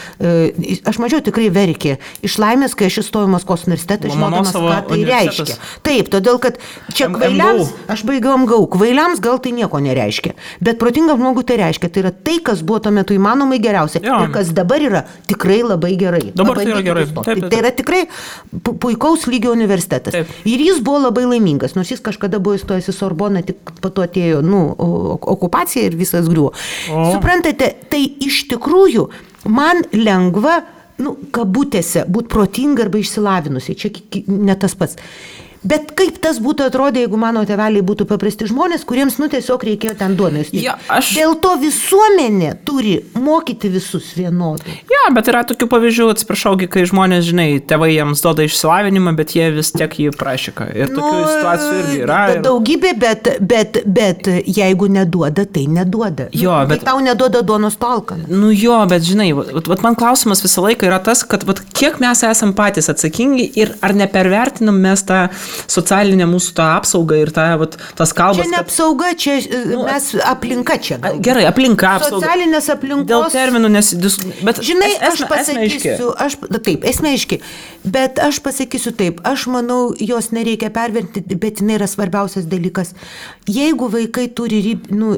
aš mažiau tikrai verkė, iš laimės, kai aš įstojau Maskvos universitetą, žinodamas, ką tai reiškia. Taip, todėl, kad čia kvailiams, aš baigiau MGU, kvailiams gal tai nieko nereiškia, bet protingam žmogui tai reiškia, tai yra tai, kas buvo tuo metu įmanomai geriausia ir kas dabar yra tikrai labai gerai. Dabar tai yra gerai. Tai yra tikrai puikaus lygio universitetas. Taip. Ir jis buvo labai laimingas, nors jis kažkada buvo įstojęs į Sorboną, tik po to atėjo okupacija ir visas griuvo. Suprantate, tai iš tikrųjų man lengva, kabutėse, būti protinga arba išsilavinusiai, čia ne tas pats. Bet kaip tas būtų atrodė, jeigu mano tėveliai būtų paprasti žmonės, kuriems tiesiog reikėjo ten duonos. Dėl to visuomenė turi mokyti visus vienodai. Ja, bet yra tokių pavyzdžių, atsiprašau, kai žmonės, tėvai jiems duoda išsilavinimą, bet jie vis tiek jį prašyka. Ir tokių situacijų irgi yra. Daugybė, bet jeigu neduoda, tai neduoda. Tai tau neduoda duonos talkaną. Bet man klausimas visą laiką yra tas, kad kiek mes esam patys atsakingi ir ar nepervertinam mes tą socialinė mūsų ta apsauga ir tas kalbas. Čia ne apsauga, čia mes aplinka čia. Gerai, aplinka, apsauga. Socialinės aplinkos. Dėl terminų bet aš pasakysiu, esmė aiški, bet aš pasakysiu taip, aš manau, jos nereikia perverti, bet jinai yra svarbiausias dalykas. Jeigu vaikai turi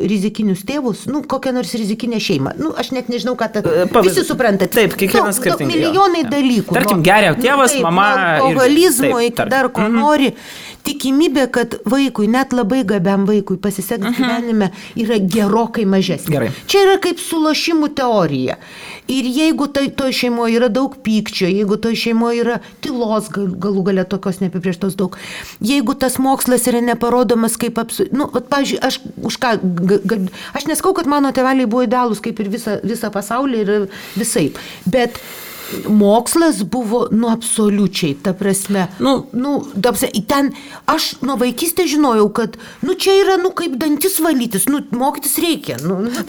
rizikinius tėvus, kokia nors rizikinė šeima, aš net nežinau, ką visi suprantate. Taip, kiekvienas skirtingai. Milijonai dalykų. Tarkim, geria tėvas, mama ir... Alkoholizmo, dar ko nori. Tikimybė, kad vaikui, net labai gabiam vaikui pasiseks gyvenime, yra gerokai mažesnė. Gerai. Čia yra kaip su lošimų teorija. Ir jeigu toj šeimoje yra daug pykčio, jeigu toj šeimoje yra tylos, galų galia tokios neapibrėžtos daug, jeigu tas mokslas yra neparodomas kaip pavyzdžiui, aš nesakau, kad mano tėveliai buvo idealūs kaip ir visą pasaulį ir visaip, bet mokslas buvo, absoliučiai, ta prasme, ten aš nuo vaikystės žinojau, kad, čia yra, kaip dantis valytis, mokytis reikia.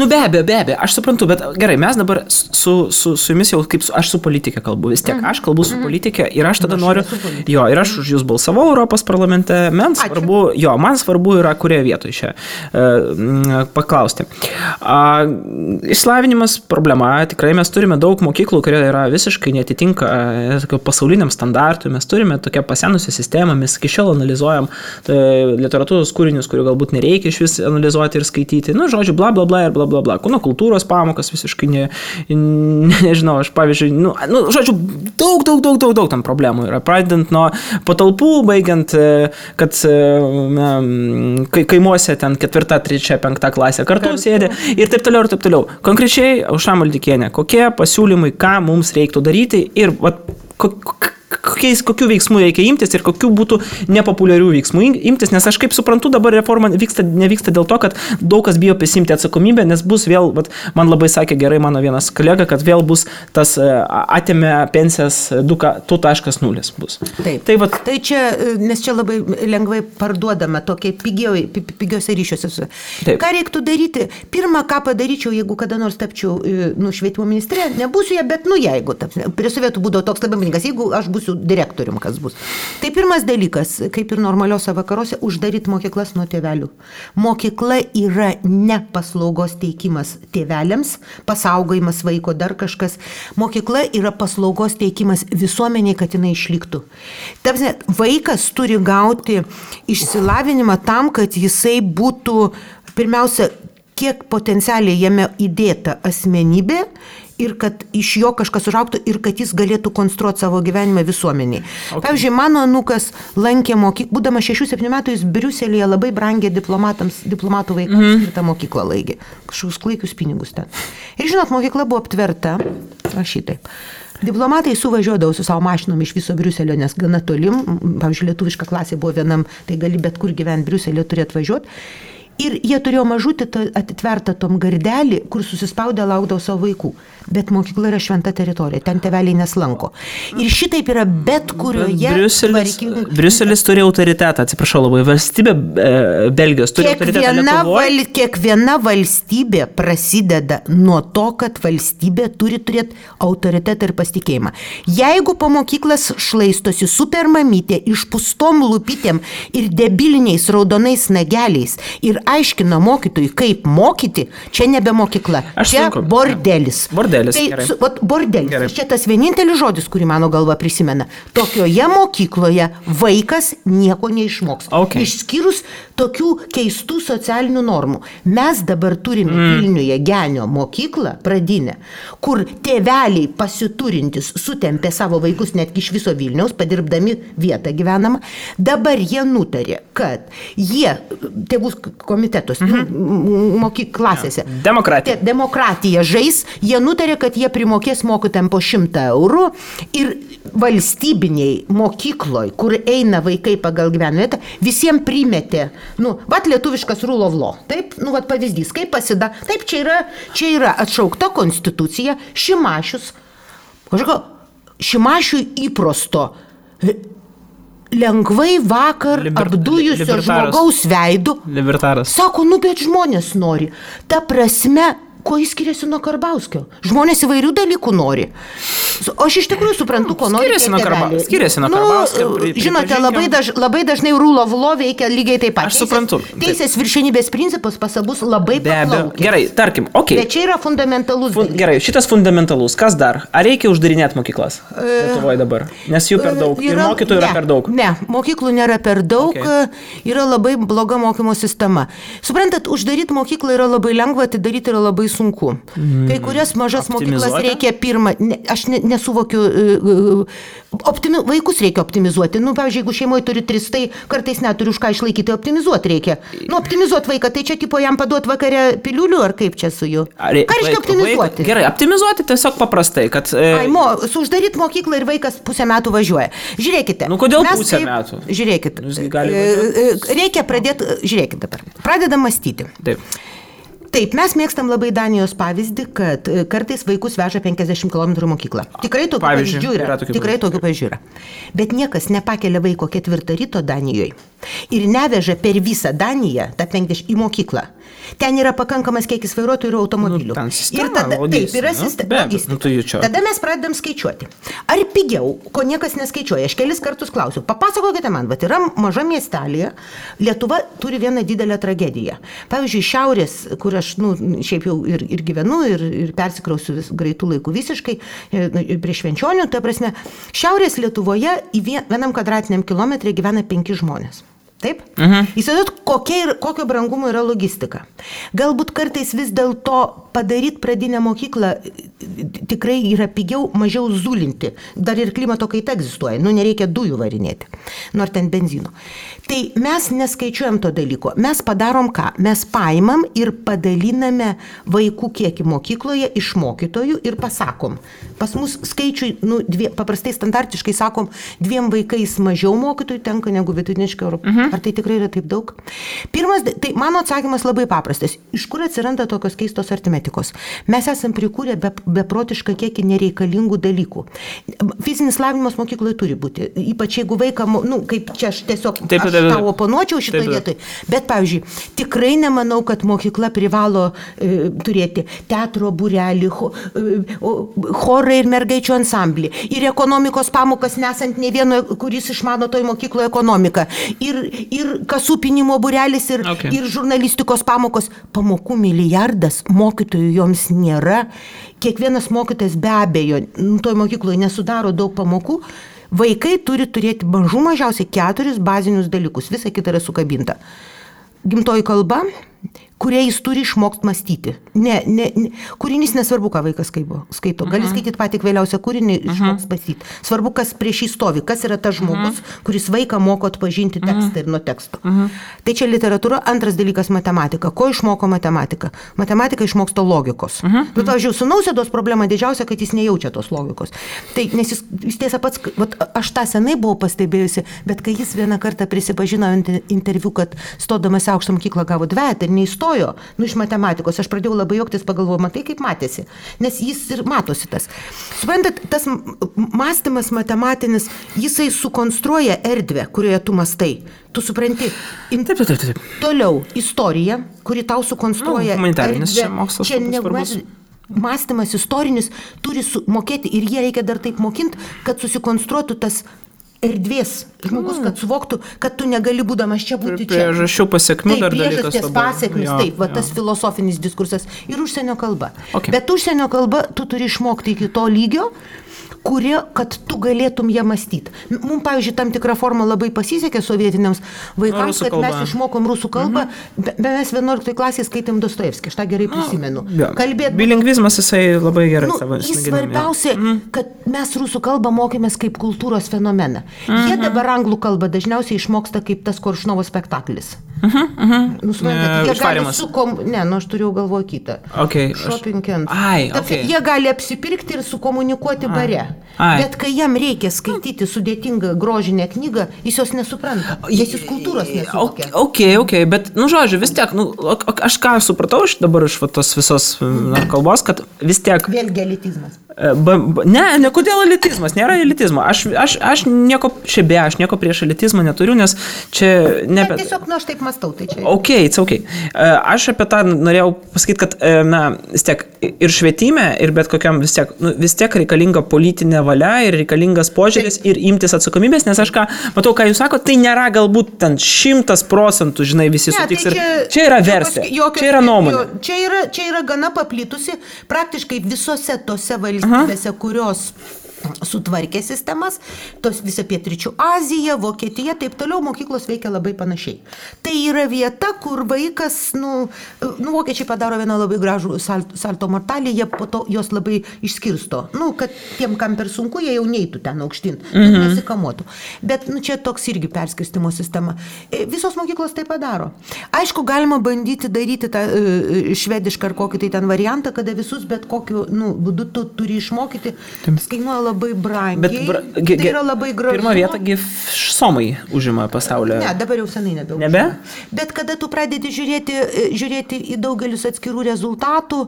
Be abejo, aš suprantu, bet gerai, mes dabar su jumis jau, aš su politikė kalbu, vis tiek, aš kalbu su politikė ir aš tada noriu, ir aš už jūs balsavau Europos parlamente, man svarbu yra, kurie vietoj čia paklausti. Išsilavinimas problema, tikrai mes turime daug mokyklų, kurie yra vis visiškai netitinka pasauliniam standartui, mes turime tokią pasenusią sistemą, mes iki šiol analizuojam literatūros kūrinius, kurių galbūt nereikia iš vis analizuoti ir skaityti, žodžiu, bla, bla, bla ir bla, bla, bla, kūno kultūros pamokas visiškai nežinau, aš pavyzdžiui, žodžiu, daug tam problemų yra, pradedant nuo patalpų, baigiant, kad kaimuose ten 4., 3., 5 klasė kartu sėdė ir taip toliau ir taip toliau. Konkrečiai, Aušra Maldeikienė, kokie pasiūlymai, ką mums reiktų daryti ir kokių veiksmų reikia imtis ir kokių būtų nepopuliarių veiksmų imtis, nes aš kaip suprantu, dabar reforma nevyksta dėl to, kad daug kas bijo prisimti atsakomybę, nes bus vėl, man labai sakė gerai mano vienas kolega, kad vėl bus tas atėmė pensijas 2.0 bus. Tai čia, nes čia labai lengvai parduodama tokiai pigiose ryšiuose. Ką reiktų daryti? Pirma, ką padaryčiau, jeigu kada nors tapčiau švietimo ministrė, nebūsiu ją, bet jeigu tapsiu. Prie sovietų būdavo toks labai mininkas, jeigu aš būsiu direktorium, kas bus. Tai pirmas dalykas, kaip ir normaliose vakaruose, uždaryti mokyklas nuo tėvelių. Mokykla yra ne paslaugos teikimas tėveliams, pasaugojimas vaiko, dar kažkas. Mokykla yra paslaugos teikimas visuomeniai, kad jinai išliktų. Taip, vaikas turi gauti išsilavinimą tam, kad jisai būtų, pirmiausia, kiek potencialiai jame įdėta asmenybė, ir kad iš jo kažkas užaugtų ir kad jis galėtų konstruoti savo gyvenimą visuomeniai. Okay. Pavyzdžiui, mano anukas lankė mokyklą, būdama 6-7 metų, jis Briuselėje labai brangiai diplomatų vaikams skirtą mokyklą laikė. Kažkokius klaikius pinigus ten. Ir žinot, mokykla buvo aptverta, aš šitaip. Diplomatai suvažiuodavo su savo mašinom iš viso Briuselio, nes gana tolim, pavyzdžiui, lietuviška klasė buvo vienam, tai gali bet kur gyventi Briuselio, turi atvažiuoti. Ir jie turėjo mažutį atitvertą tom gardelį, kur susispaudę laukdavo savo vaikų. Bet mokykla yra šventa teritorija, ten tėveliai neslanko. Ir šitaip yra bet kurioje... Briuselis turi autoritetą, atsiprašau labai, valstybė Belgijos turi autoritetą Lietuvoje. Kiekviena valstybė prasideda nuo to, kad valstybė turi turėti autoritetą ir pasitikėjimą. Jeigu po mokyklas šlaistosi supermamytė iš pustom lupytėm ir debiliniais raudonais nageliais ir aiškina mokytojui, kaip mokyti, čia nebe mokykla, čia bordelis. Bordelis, tai, gerai. Bordelis, gerai. Čia tas vienintelis žodis, kurį mano galva prisimena. Tokioje mokykloje vaikas nieko neišmoks. Okay. Išskyrus tokių keistų socialinių normų. Mes dabar turime Vilniuje Genio mokyklą, pradinę, kur tėveliai pasiturintis sutempė savo vaikus netgi iš viso Vilniaus, padirbdami vietą gyvenamą. Dabar jie nutarė, kad jie, tėvus komitetus, klasėse. Demokratija. Demokratija žais, jie nutarė, kad jie primokės mokytam po 100 eurų ir valstybiniai mokykloj, kur eina vaikai pagal gyvenimo vietą, visiems primetė, lietuviškas rule of law, taip, pavyzdys, kaip pasida, taip, čia yra atšaukta konstitucija, Šimašių įprosto lengvai vakar apdujusio žmogaus veidu. Libertaras. Sako, bet žmonės nori. Ta prasme, ko jis skiriasi nuo Karbauskio? Žmonės įvairių dalykų nori. O aš iš tikrųjų suprantu, ko nori. Skiriasi nuo Karbauskio. Žinote, labai dažnai rule of law veikia lygiai taip pat. Aš suprantu. Teisės viršenybės principas pas abus labai paplaukęs. Gerai, tarkim, okei. Bet čia yra fundamentalus. Gerai, šitas fundamentalus. Kas dar? Ar reikia uždarinėti mokyklas Lietuvoje dabar? Nes jų per daug. Ir mokytojų yra per daug. Ne, mokyklų nėra per daug. Yra labai bloga mokymo sistema. Suprantat, uždaryti mokyklą yra labai lengva, atidaryti yra labai sunku. Kai kurias mažas mokyklas reikia pirmą, aš nesuvokiu, vaikus reikia optimizuoti. Pavyzdžiui, jeigu šeimoje turi 3, tai kartais neturi už ką išlaikyti, optimizuoti reikia. Optimizuoti vaiką, tai čia tipo jam paduoti vakare piliulių, ar kaip čia su jų? Ką reiškia optimizuoti? Gerai, optimizuoti tiesiog paprastai, kad... Uždaryti mokyklą ir vaikas pusę metų važiuoja. Žiūrėkite. Kodėl pusę metų? Žiūrėkite. Reikia pradėti, žiūrėkite dabar. Pradeda mąstyti. Taip. Taip, mes mėgstam labai Danijos pavyzdį, kad kartais vaikus veža 50 km mokyklą. Tikrai tokių pavyzdžių yra. Bet niekas nepakelia vaiko 4 ryto Danijoje ir neveža per visą Daniją, tą 50 į mokyklą. ten yra pakankamas kiekis vairuotojų ir automobilių. Nu, ten sistema, ir tada, logis, taip, yra sistema. Tada mes pradedam skaičiuoti. Ar pigiau, ko niekas neskaičiuoja, aš kelis kartus klausiu, papasakokite man, bet yra maža miestelėje, Lietuva turi vieną didelę tragediją. Pavyzdžiui, šiaurės, kur aš šiaip jau ir gyvenu, ir persikrausiu greitų laikų visiškai, prie Švenčionių, ta prasme, šiaurės Lietuvoje į vienam kvadratiniam kilometrė gyvena 5 žmonės. Taip? Įsivaizduot, kokio brangumo yra logistika. Galbūt kartais vis dėl to padaryti pradinę mokyklą tikrai yra pigiau, mažiau zulinti. Dar ir klimato kaita egzistuoja, nereikia dujų varinėti, nors ten benzino. Tai mes neskaičiuojam to dalyko. Mes padarom ką? Mes paimam ir padaliname vaikų kiekį mokykloje iš mokytojų ir pasakom. Pas mus skaičiui, paprastai standartiškai sakom, 2 vaikais mažiau mokytojų tenka negu vidutiniškai Europoje. Ar tai tikrai yra taip daug? Pirmas, tai mano atsakymas labai paprastas. Iš kur atsiranda tokios keistos aritmetikos? Mes esam prikūrę beprotišką kiekį nereikalingų dalykų. Fizinis lavinimas mokykloje turi būti. Ypač jeigu vaiką, kaip čia aš tiesiog tau oponuočiau šitą vietoj. Bet, pavyzdžiui, tikrai nemanau, kad mokykla privalo turėti teatro būrelį, chorą ir mergaičių ansamblį. Ir ekonomikos pamokas nesant nei vieno, kuris išmano toj mokykloje ekonomiką. Ir kasupinimo būrelis, ir žurnalistikos pamokos. Pamokų milijardas, mokytojų joms nėra. Kiekvienas mokytojas be abejo, toj mokykloje nesudaro daug pamokų. Vaikai turi turėti mažiausiai 4 bazinius dalykus. Visa kita yra sukabinta. Gimtoji kalba, kurie jis turi išmokti mąstyti. Kūrinys nesvarbu, ką vaikas skaito. Gali skaityti patį vėliausią kūrinį, išmokti mąstyti. Svarbu, kas prieš jį stovi, kas yra tas žmogus, kuris vaiką moko atpažinti tekstą ir nuo teksto. Tai čia literatūra, antras dalykas matematika. Ko išmoko matematika? Matematika išmoksta logikos. Bet, pavyzdžiui, sunausėdos problema didžiausia, kad jis nejaučia tos logikos. Tai, nes jis tiesa pats, aš tą senai buvau pastebėjusi, bet kai jis vieną kartą prisipažino interviu, kad stodamas aukštą mokyklą gavo dvejetą ir neįstojo, iš matematikos. Aš pradėjau labai juoktis, pagalvojau, matai, kaip matėsi. Nes jis ir matosi tas. Suprantat, tas mąstymas matematinis, jisai sukonstruoja erdvę, kurioje tu mastai. Tu supranti. Taip. Toliau istorija, kuri tau sukonstruoja humanitarinis čia mokslas. Mąstymas istorinis turi mokėti ir jie reikia dar taip mokinti, kad susikonstruotų tas erdvės žmogus, kad suvoktų, kad tu negali būdamas čia būti čia. Priežasčių pasiekmių dar dalykas. Taip, priežasties pasiekmių, taip, tas filosofinis diskursas ir užsienio kalba. Okay. Bet užsienio kalba tu turi išmokti iki to lygio, kurie, kad tu galėtum ją mąstyti. Mums, pavyzdžiui, tam tikrą formą labai pasisekė sovietiniams vaikams, kad mes išmokom rusų kalbą, mes 11 klasės skaitėm Dostojevskį, aš tą gerai prisimenu. Bilingvizmas jisai labai gerai savo smegenėm. Svarbiausia, kad mes rusų kalbą mokėmės kaip kultūros fenomeną. Jie dabar anglų kalbą dažniausiai išmoksta kaip tas Koršnovo spektaklis. Aš turėjau galvoje kitą. Shopping end. Jie gali apsipirkti ir sukomunikuoti bare. Bet kai jam reikia skaityti sudėtingą grožinę knygą, jis jos nesupranta. Jis kultūros nesuvokia. Ok, bet, žodžiu, vis tiek, aš ką supratau dabar iš tos visos kalbos, kad vis tiek... Vėlgi elitizmas. Ne, kodėl elitizmas, nėra elitizmo. Aš nieko prieš elitizmą neturiu, nes čia... Bet tiesiog, aš taip mastau, tai čia... Ok. Aš apie tą norėjau pasakyti, kad, vis tiek, ir švietime, ir bet kokiam vis tiek reikalinga politinė valia ir reikalingas požiūris ir imtis atsakomybės, nes aš matau, ką jūs sako, tai nėra galbūt ten 100%, visi sutiks. Tai čia yra versija, čia yra nuomonė. Čia yra gana paplitusi praktiškai visose tose valstybėse, kurios sutvarkė sistemas, tos visą Pietryčių Aziją, Vokietiją, taip toliau mokyklos veikia labai panašiai. Tai yra vieta, kur vaikas, vokiečiai padaro vieną labai gražų salto mortalį, jie po to jos labai išskirsto. Kad tiem, kam per sunku, jie jau neitų ten aukštyn, nesikamuotų. Bet, čia toks irgi perskirstimo sistema. Visos mokyklos tai padaro. Aišku, galima bandyti daryti tą švedišką ar kokį tai ten variantą, kada visus bet kokiu būdu tu turi išmokyti, skainuoja labai brangiai, tai yra labai gražu. Pirmą vietą somai užima pasaulio. Ne, dabar jau senai nebeužima. Nebe? Bet kada tu pradedi žiūrėti į daugelius atskirų rezultatų,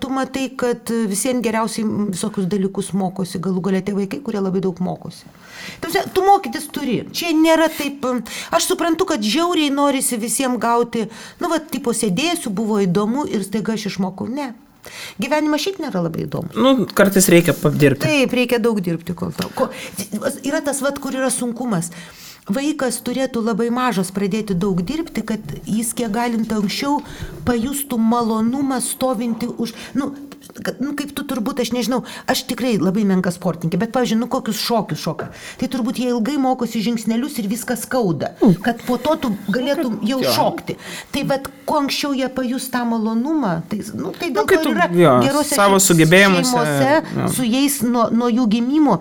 tu matai, kad visiems geriausiai visokius dalykus mokosi, galų galia tie vaikai, kurie labai daug mokosi. Tu mokytis turi. Čia nėra taip... Aš suprantu, kad žiauriai norisi visiems gauti, tipo sėdėsiu, buvo įdomu ir staiga aš išmokau. Ne. Gyvenimas šiaip nėra labai įdomu. Kartais reikia dirbti. Taip, reikia daug dirbti. Yra tas, kur yra sunkumas. Vaikas turėtų labai mažas pradėti daug dirbti, kad jis kiek galint anksčiau pajustų malonumą stovinti už... kaip tu turbūt, aš nežinau, aš tikrai labai menka sportinkė, bet, pavyzdžiui, kokius šokius šoka. Tai turbūt jie ilgai mokosi žingsnelius ir viskas skauda, kad po to tu galėtum jau šokti. Tai bet, kuo anksčiau jie pajus tą malonumą, tai dėl to yra gerose šeimose, su jais nuo jų gimimo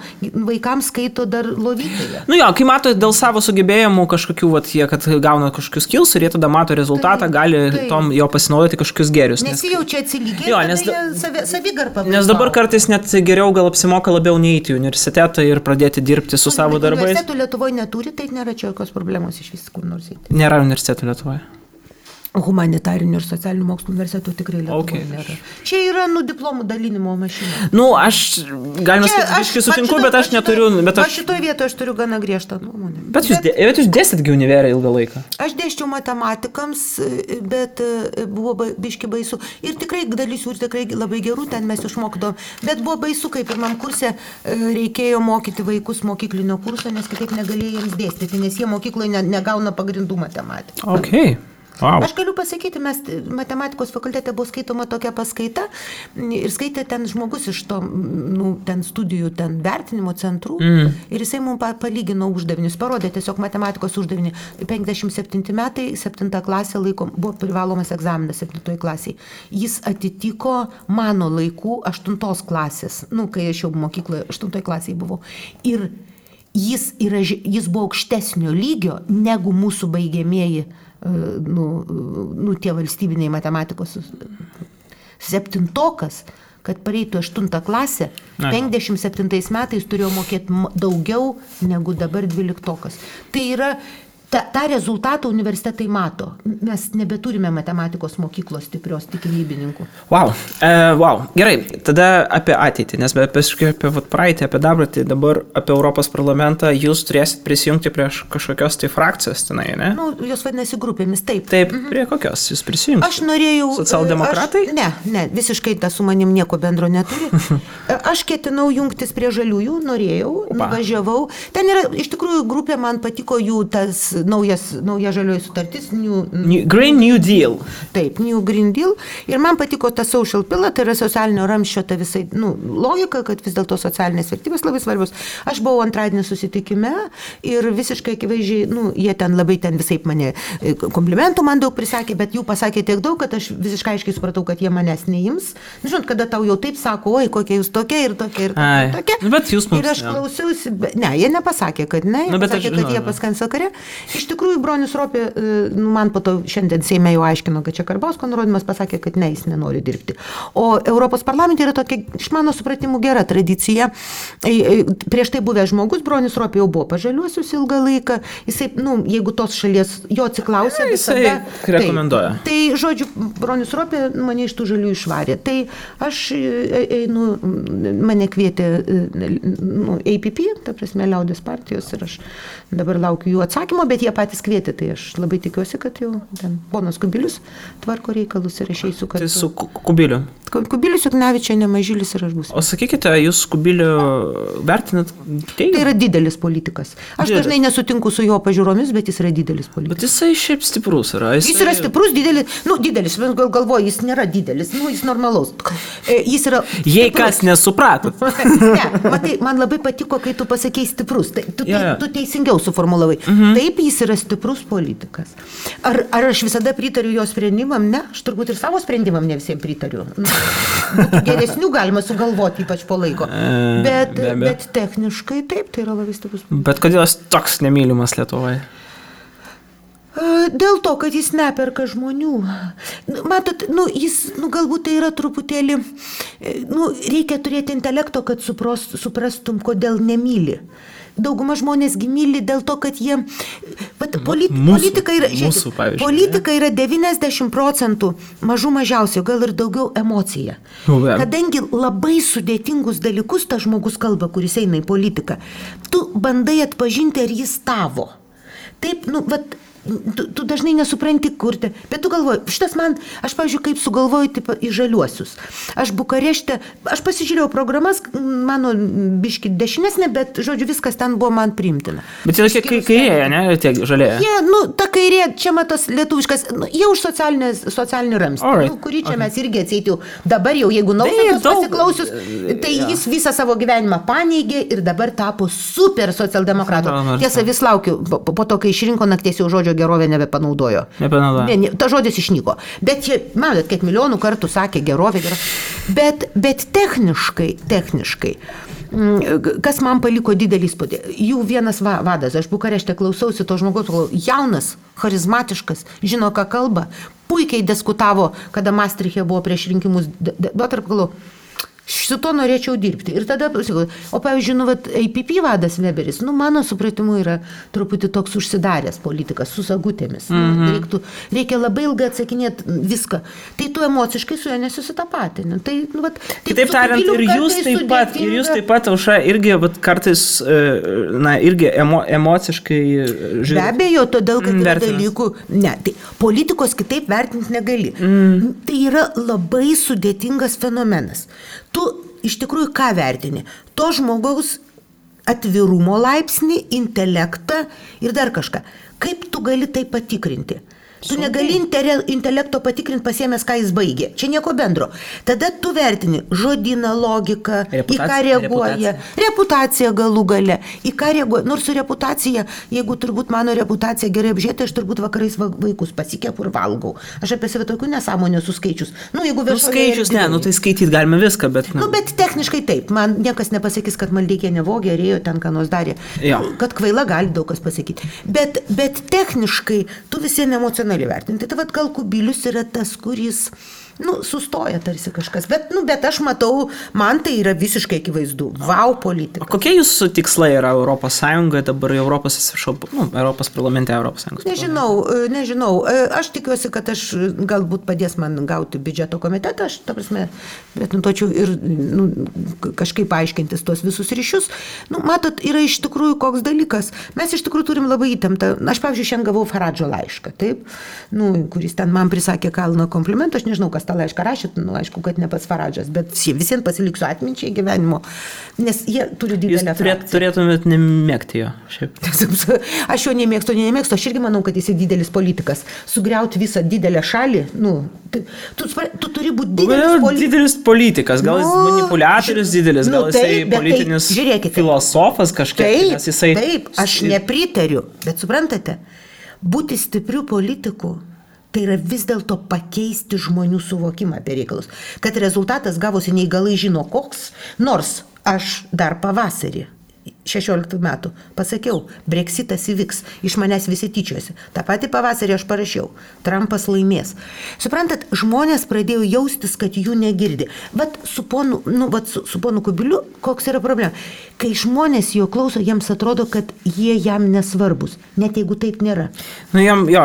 vaikams skaito dar lovytoje. Kai mato dėl savo sugebėjimų kažkokių, jie, kad gauna kažkokius skills ir jie tada mato rezultatą, gali tom jo pasinaudoti kažkokius gerius. Nesijaučia atsilygėti, tada jie savigarba. Nes dabar kartais net geriau gal apsimoka labiau neįti į universitetą ir pradėti dirbti su savo darbais. Universitetų Lietuvoje neturi, tai nėra čia jokios problemos iš vis kur nors įti. Nėra universitetų Lietuvoje. Humanitarinių ir socialinių mokslų universitetų tikrai Lietuvoje nėra. Čia yra diplomų dalinimo mašina. Aš galima sakyti, sutinku, bet aš neturiu... Aš šitoje vietoje turiu gana griežtą nuomonę. Bet jūs dėstėtgi univerę ilgą laiką. Aš dėsčiau matematikams, bet buvo biški baisu. Ir tikrai dalis jų tikrai labai gerų, ten mes išmokdom. Bet buvo baisu, kai pirmam kurse reikėjo mokyti vaikus mokyklinio kurso, nes kitaip negalėjo jiems dėstyti, nes jie mokykloje negauna pagrindų matematiką. Wow. Aš galiu pasakyti, mes matematikos fakultete buvo skaitoma tokia paskaita ir skaitė ten žmogus iš to ten studijų, ten vertinimo centrų ir jisai mums palygino uždavinius, parodė tiesiog matematikos uždavinį. 57 metai, 7 klasė laikom, buvo privalomas egzaminas 7 klasiai. Jis atitiko mano laikų 8 klasės, kai aš jau mokykloje 8 klasiai buvau. Ir jis buvo aukštesnio lygio negu mūsų baigiamieji tie valstybiniai matematikos septintokas, kad pareitų 8 klasę, 57 metais turėjo mokėti daugiau negu dabar 12-okas. Tai yra, tą rezultatą universitetai mato. Mes nebeturime matematikos mokyklos stiprios tikimybininkų. Wow. Gerai, tada apie ateitį, nes apie praeitį, apie dabartį, dabar apie Europos parlamentą jūs turėsit prisijungti prie kažkokios frakcijos tenai, ne? Jos vadinasi grupėmis, taip. Taip, prie kokios jūs prisijungti? Aš norėjau... Socialdemokratai? Ne, visiškai ta su manim nieko bendro neturi. Aš ketinau jungtis prie žaliųjų, norėjau, nuvažiavau. Ten yra, iš tikrųjų, grupė man patiko jų tas nauja žalioji sutartis. Green New Deal. Taip, New Green Deal. Ir man patiko ta social pillar, tai yra socialinio ramščio ta visai logika, kad vis dėlto socialinės vertybės labai svarbios. Aš buvau antradienį susitikime ir visiškai akivaizdžiai, jie ten labai visaip mane komplimentų man daug prisakė, bet jų pasakė tiek daug, kad aš visiškai aiškiai supratau, kad jie manęs neims. Žinot, kada tau jau taip sako, oi, kokie jūs tokie ir tokie ir tokie. Bet jūs mums. Ir aš klausiausi, jie nepasakė, kad ne, pasakė, kad jie paskans vakarė. Iš tikrųjų, Bronius Ropė, man po to šiandien Seime jau aiškino, kad čia Karbauskio nurodymas, pasakė, kad jis nenori dirbti. O Europos parlamente yra tokia, iš mano supratimų, gera tradicija. Prieš tai buvęs žmogus, Bronius Ropė jau buvo pažaliuosius ilgą laiką. Jisai, jeigu tos šalies jo atsiklausė, visada... Jisai rekomenduoja. Tai, žodžiu, Bronius Ropė mane iš tų žalių išvarė. Tai aš einu, mane kvietė APP, ta prasme, Liaudės partijos, ir aš dabar laukiu jų atsakymą, bet jie patys kvietė, tai aš labai tikiuosi, kad jau ponas Kubilius tvarko reikalus ir aš eisiu kartu. Tai su Kubiliu? Kubilius, Juknevičiai, Nemažylis ir aš būsiu. O sakykite, jūs Kubilių vertinat teigiamai? Tai yra didelis politikas. Aš dažnai nesutinku su jo pažiūromis, bet jis yra didelis politikas. Bet jisai šiaip stiprus yra. Jis yra stiprus, didelis, didelis, galvoju, jis nėra didelis, jis normalaus. Jis yra stiprus. Jei kas nesupratot. Ne, matai, man labai patiko, kai tu pasakei stiprus. Tu teisingiau suformulavai. Taip, jis yra stiprus politikas. Ar aš visada pritariu jo sprendimam? Ne, aš turbūt ir savo sprendimam ne visiems pritariu. Būtų geresnių galima sugalvoti, ypač po laiko. Bet techniškai taip, tai yra labai stiprus politikas. Bet kodėl jis toks nemylimas Lietuvoje? Dėl to, kad jis neperka žmonių. Matot, jis galbūt tai yra truputėlį, reikia turėti intelekto, kad suprastum, kodėl nemyli. Dauguma žmonės gimyli dėl to, kad jie... Politika yra 90%, mažų mažiausiai, gal ir daugiau, emocija. Kadangi labai sudėtingus dalykus ta žmogus kalba, kuris eina į politiką, tu bandai atpažinti, ar jis tavo. Taip, tu dažnai nesupranti, kur te, bet tu galvoji, aš, pavyzdžiui, kaip sugalvoju į žaliuosius. Aš Bukarešte, aš pasižiūrėjau programas, mano biški dešinesnė, bet, žodžiu, viskas ten buvo man priimtina. Bet yra kiek kairėje, ne, tie žalėje? Jie, ta kairė, čia matos lietuviškas, jie už socialinį ramstį, kurį čia mes irgi atsieitiau. Dabar jau, jeigu Nausėdos pasiklausius, tai jis visą savo gyvenimą paneigė ir dabar tapo super socialdemokratu. Tiesa, vis laukiu, po to, kai išrinko nakties jau žodžio gerovė nebepanaudojo. Ta žodis išnyko. Bet jie, manot, kiek milijonų kartų sakė gerovė. Bet techniškai, kas man paliko didelį įspūdį. Jų vienas vadas, aš Bukarešte klausausi to žmogaus, jaunas, charizmatiškas, žino, ką kalba, puikiai diskutavo, kada Maastrichte buvo prieš rinkimus, bet tarp galvo, su to norėčiau dirbti. Ir tada, o pavyzdžiui, APP vadas Weberis, mano supratimu yra truputį toks užsidaręs politikas su sagutėmis. Reikia labai ilgai atsakinėti viską. Tai tu emociškai su jo nesusitapatini. Kitaip tariant, ir jūs taip pat, Aušra, irgi kartais irgi emociškai žiūrėti. Be abejo, todėl, kad yra dalykų. Ne, tai politikos kitaip vertinti negali. Tai yra labai sudėtingas fenomenas. Tu iš tikrųjų ką vertini? To žmogaus atvirumo laipsnį, intelektą ir dar kažką. Kaip tu gali tai patikrinti? Tu negali intelekto patikrinti pasiemęs, ką jis baigė. Čia nieko bendro. Tada tu vertini žodyną, logiką, į ką reaguoja. Reputacija galų gale. Į ką reaguoja. Nors su reputacija, jeigu turbūt mano reputacija gerai apžiūrėta, aš turbūt vakarais vaikus pasikepu ir valgau. Aš apie save tokių nesąmonę suskaičius. Skaičius, tai skaityt galime viską, bet... Bet techniškai taip. Man niekas nepasakys, kad Maldeikienė vogė, rėjo ten, ką nors darė. Kad kvaila gali daug kas pasakyti. Bet techniškai tu visien emocionaliai vertinti. Tai gal Kubilius yra tas, kuris sustoja tarsi kažkas. Bet aš matau, man tai yra visiškai akivaizdu. Vau, politika. Kokie jūsų tikslai yra Europos Sąjungoje, dabar Europos parlamente, Europos Sąjungos parlamente? Nežinau. Aš tikiuosi, kad aš galbūt padės man gauti biudžeto komitetą. Aš, ta prasme, točiau ir kažkaip paaiškintis tuos visus ryšius. Matot, yra iš tikrųjų koks dalykas. Mes iš tikrųjų turim labai įtemptą. Aš, pavyzdžiui, šiandien gavau Faradžo laišką, taip? Kuris ten man prisakė kalno komplimentų. Aš nežinau, kas tą laišką rašyt, aišku, kad ne pats Faradžas, bet visiems pasiliksiu atminčiai gyvenimo, nes jie turi didelę frakciją. Jūs turėtumėt nemėgti jo, šiaip. Aš jo nemėgstu, aš irgi manau, kad jis didelis politikas. Sugriauti visą didelę šalį, tu turi būti didelis politikas, gal jis manipuliatorius didelis, gal jisai politinis filosofas kažkiek. Taip, aš nepritariu, bet suprantate, būti stipriu politiku, tai yra vis dėlto pakeisti žmonių suvokimą apie reikalus. Kad rezultatas gavosi neįgalai žino koks, nors aš dar pavasarį 16 metų pasakiau, Brexitas įvyks, iš manęs visi tyčiosi. Ta pati pavasarį aš parašiau, Trumpas laimės. Suprantat, žmonės pradėjo jaustis, kad jų negirdi. Su ponu Kubiliu koks yra problema. Kai žmonės jo klauso, jiems atrodo, kad jie jam nesvarbus, net jeigu taip nėra.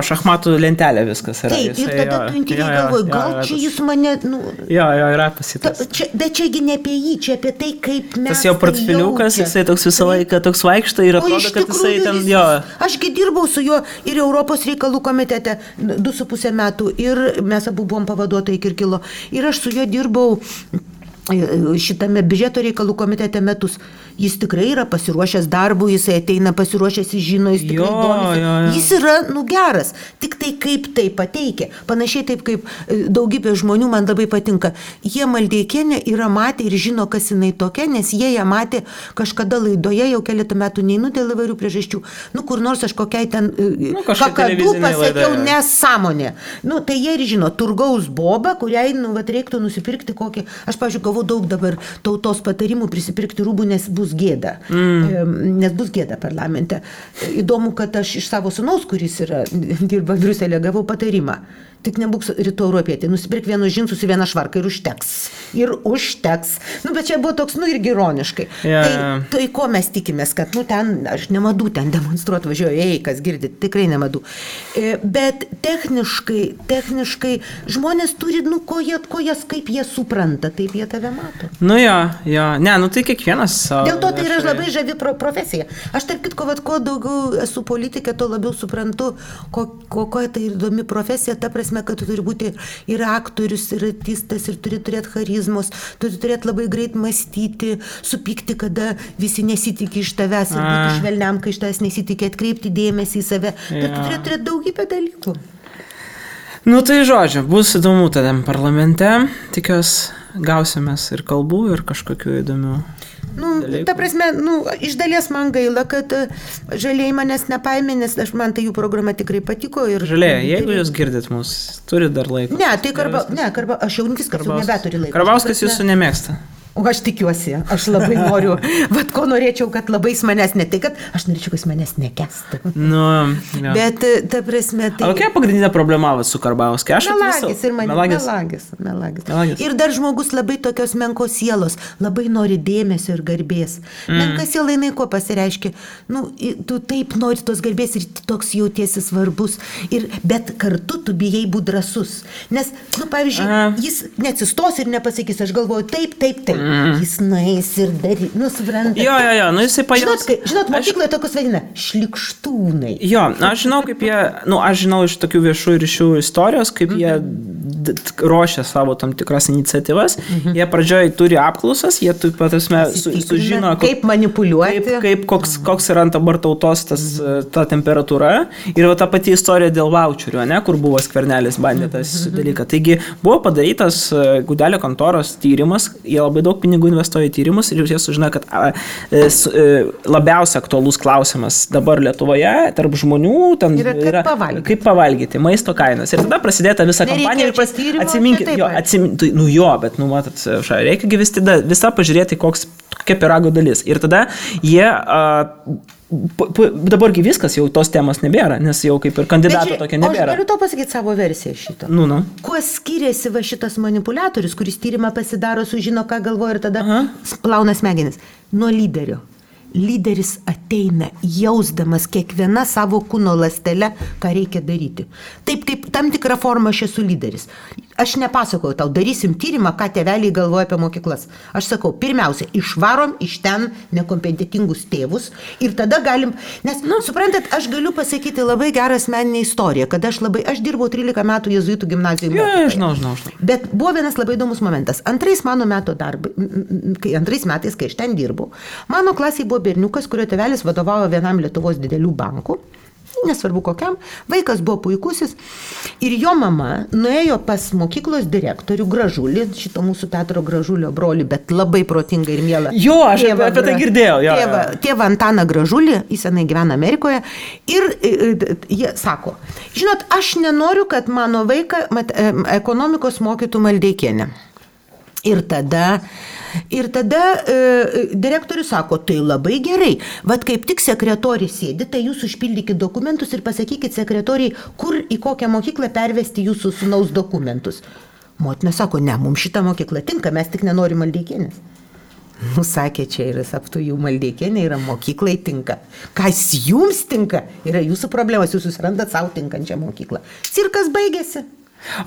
Šachmatų lentelė viskas yra. Taip, ir tada tu intyviai galvoji, gal čia jis mane... yra pasitas. Bet čiagi ne apie jį, čia apie tai, kaip mes... Tas jo portfiliukas, jisai toks visą laiką toks vaikšta ir atrodo, kad jisai ten... Ašgi dirbau su juo ir Europos reikalų komitete 2,5 metų ir mes abu buvom pavaduotojai Kirkilo. Ir aš su juo dirbau šitame biudžeto reikalų komitete metus. Jis tikrai yra pasiruošęs darbų, jis ateina pasiruošęs, žino, jis tikrai domisi. Jis yra geras, tik tai kaip tai pateikia. Panašiai taip, kaip daugybė žmonių man labai patinka. Jie Maldeikienė yra matę ir žino, kas jinai tokia, nes jie ją matė kažkada laidoje, jau keletą metų neinu dėl įvairių priežasčių. Kur nors aš kokiai ten kakadu pasakiau nesąmonė. Tai jie ir žino, Turgaus boba, kuriai reiktų nusipirkti kokį. Aš, pavyzdžiui, gavau daug dabar tautos patarimų prisipirkti rūbų, nes bus gėda. Nes bus gėda parlamente. Įdomu, kad aš iš savo sūnaus, kuris yra, dirba Briuselėje, gavau patarimą. Tik nebūk rytų europietė, nusipirk vienus džinsus ir vieną švarką ir užteks. Bet čia buvo toks, irgi ironiškai. Yeah. Tai ko mes tikimės, kad, ten, aš nemadų ten demonstruot važiuoju, kas girdit, tikrai nemadų. Bet techniškai žmonės turi, ko jas, kaip jie supranta, taip jie tave mato. Tai kiekvienas savo. Dėl to tai yra labai žavi profesija. Aš tarp kitko, ko daugiau esu politikė, to labiau suprantu, ko tai įdomi profesija, ta prasme, kad tu turi būti ir aktorius, ir artistas, ir turi turėti charizmos, turi turėti labai greit mąstyti, supykti, kada visi nesitikė iš tavęs, ir būti švelniam, kai iš tavęs nesitikė, atkreipti dėmesį į save. Bet tu turėti turėti daugybę dalykų. Tai žodžiu, bus įdomu tadam parlamente, tikiuosi gausimės ir kalbų, ir kažkokių įdomių. Ta prasme, iš dalies man gaila, kad žaliai manęs nepaimė, nes man tai jų programa tikrai patiko. Ir žaliai, jeigu jūs girdit mus, turit dar laiko. Aš jau viskas jau nebeturi laiko. Karbauskas jūsų nemėgsta. O aš tikiuosi, aš labai noriu, ko norėčiau, kad labai jis manęs ne tai, kad aš norėčiau, kad jis manęs nekestų. Bet ta prasme tai... O kokia pagrindinė problema su Karbauskiu? Melagis. Ir dar žmogus labai tokios menkos sielos, labai nori dėmesio ir garbės. Menka siela, jinai ko pasireiškia? Tu taip nori tos garbės ir toks jautiesi svarbus, bet kartu tu bijai būti drąsus. Nes, pavyzdžiui, jis neatsistos ir nepasakys, aš galvoju, taip. Jis nueis ir darys, supranta. Jisai pajaus. Žinot, mokykloje tokius vadina šlikštūnai. Aš žinau, kaip jie, aš žinau iš tokių viešų ryšių istorijos, kaip jie ruošia savo tam tikras iniciatyvas. Jie pradžioj turi apklausas, jie sužino, kaip manipuliuoti, koks yra dabar tautos ta temperatūra. Ir ta pati istorija dėl vaučerių, kur buvo Skvernelis bandė tas dalyką. Taigi buvo padarytas Gudelio kontoros tyrimas, jie labai daug pinigų investuoja į tyrimus ir jie sužino, kad labiausiai aktualus klausimas dabar Lietuvoje tarp žmonių ten yra kaip pavalgyti, maisto kainos. Ir tada prasidėta visa kampanija ir reikia visą pažiūrėti, kokia pyrago dalis. Ir tada jie... dabargi viskas, jau tos temos nebėra, nes jau kaip ir kandidato tokia nebėra. Aš galiu to pasakyti savo versiją šito. Kuo skiriasi šitas manipuliatorius, kuris tyrimą pasidaro, sužino, ką galvoja ir tada plauna smegenis? Nuo lyderio. Lyderis ateina jausdamas kiekviena savo kūno ląstele, ką reikia daryti. Taip kaip tam tikrą formą aš esu lyderis. Aš nepasakoju tau, darysim tyrimą, ką tėveliai galvoja apie mokyklas. Aš sakau, pirmiausia, išvarom iš ten nekompetentingus tėvus ir tada galim... Nes, suprantat, aš galiu pasakyti labai gerą asmeninę istoriją, kad aš dirbau 13 metų jėzuitų gimnazijoje. Žinau. Bet buvo vienas labai įdomus momentas. Antrais metais, kai aš ten dirbau, mano klasėje buvo berniukas, kurio tėvelis vadovavo vienam Lietuvos didelių bankų, nesvarbu kokiam, vaikas buvo puikusis ir jo mama nuėjo pas mokyklos direktorių Gražulį, šito mūsų Petro Gražulio brolį, bet labai protinga ir miela. Aš apie tai girdėjau. Tėvą Antaną Gražulį, jis senai gyvena Amerikoje ir jie sako, žinot, aš nenoriu, kad mano vaiką ekonomikos mokytų Maldeikienė. Ir tada direktorius sako, tai labai gerai, kaip tik sekretorija sėdi, tai jūs užpildykit dokumentus ir pasakykit sekretoriai, kur į kokią mokyklą pervesti jūsų sūnaus dokumentus. Motina sako, ne, mums šitą mokyklą tinka, mes tik nenorim Maldeikienės. Sakė, čia yra saptų jų Maldeikienė, yra mokyklai tinka. Kas jums tinka, yra jūsų problemas, jūs susirandat savo tinkančią mokyklą. Cirkas baigėsi.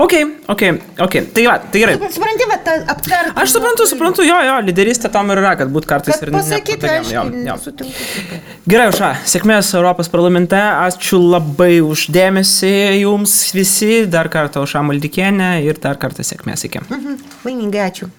Okay. Tai gerai. Aš suprantu, lyderystė tam ir yra, kad būt kartais ir nepatariam. Gerai, Aušra, sėkmės Europos parlamente, ačiū labai už dėmesį jums visi, dar kartą Aušra Maldeikienė ir dar kartą sėkmės, iki. Laimingai, ačiū.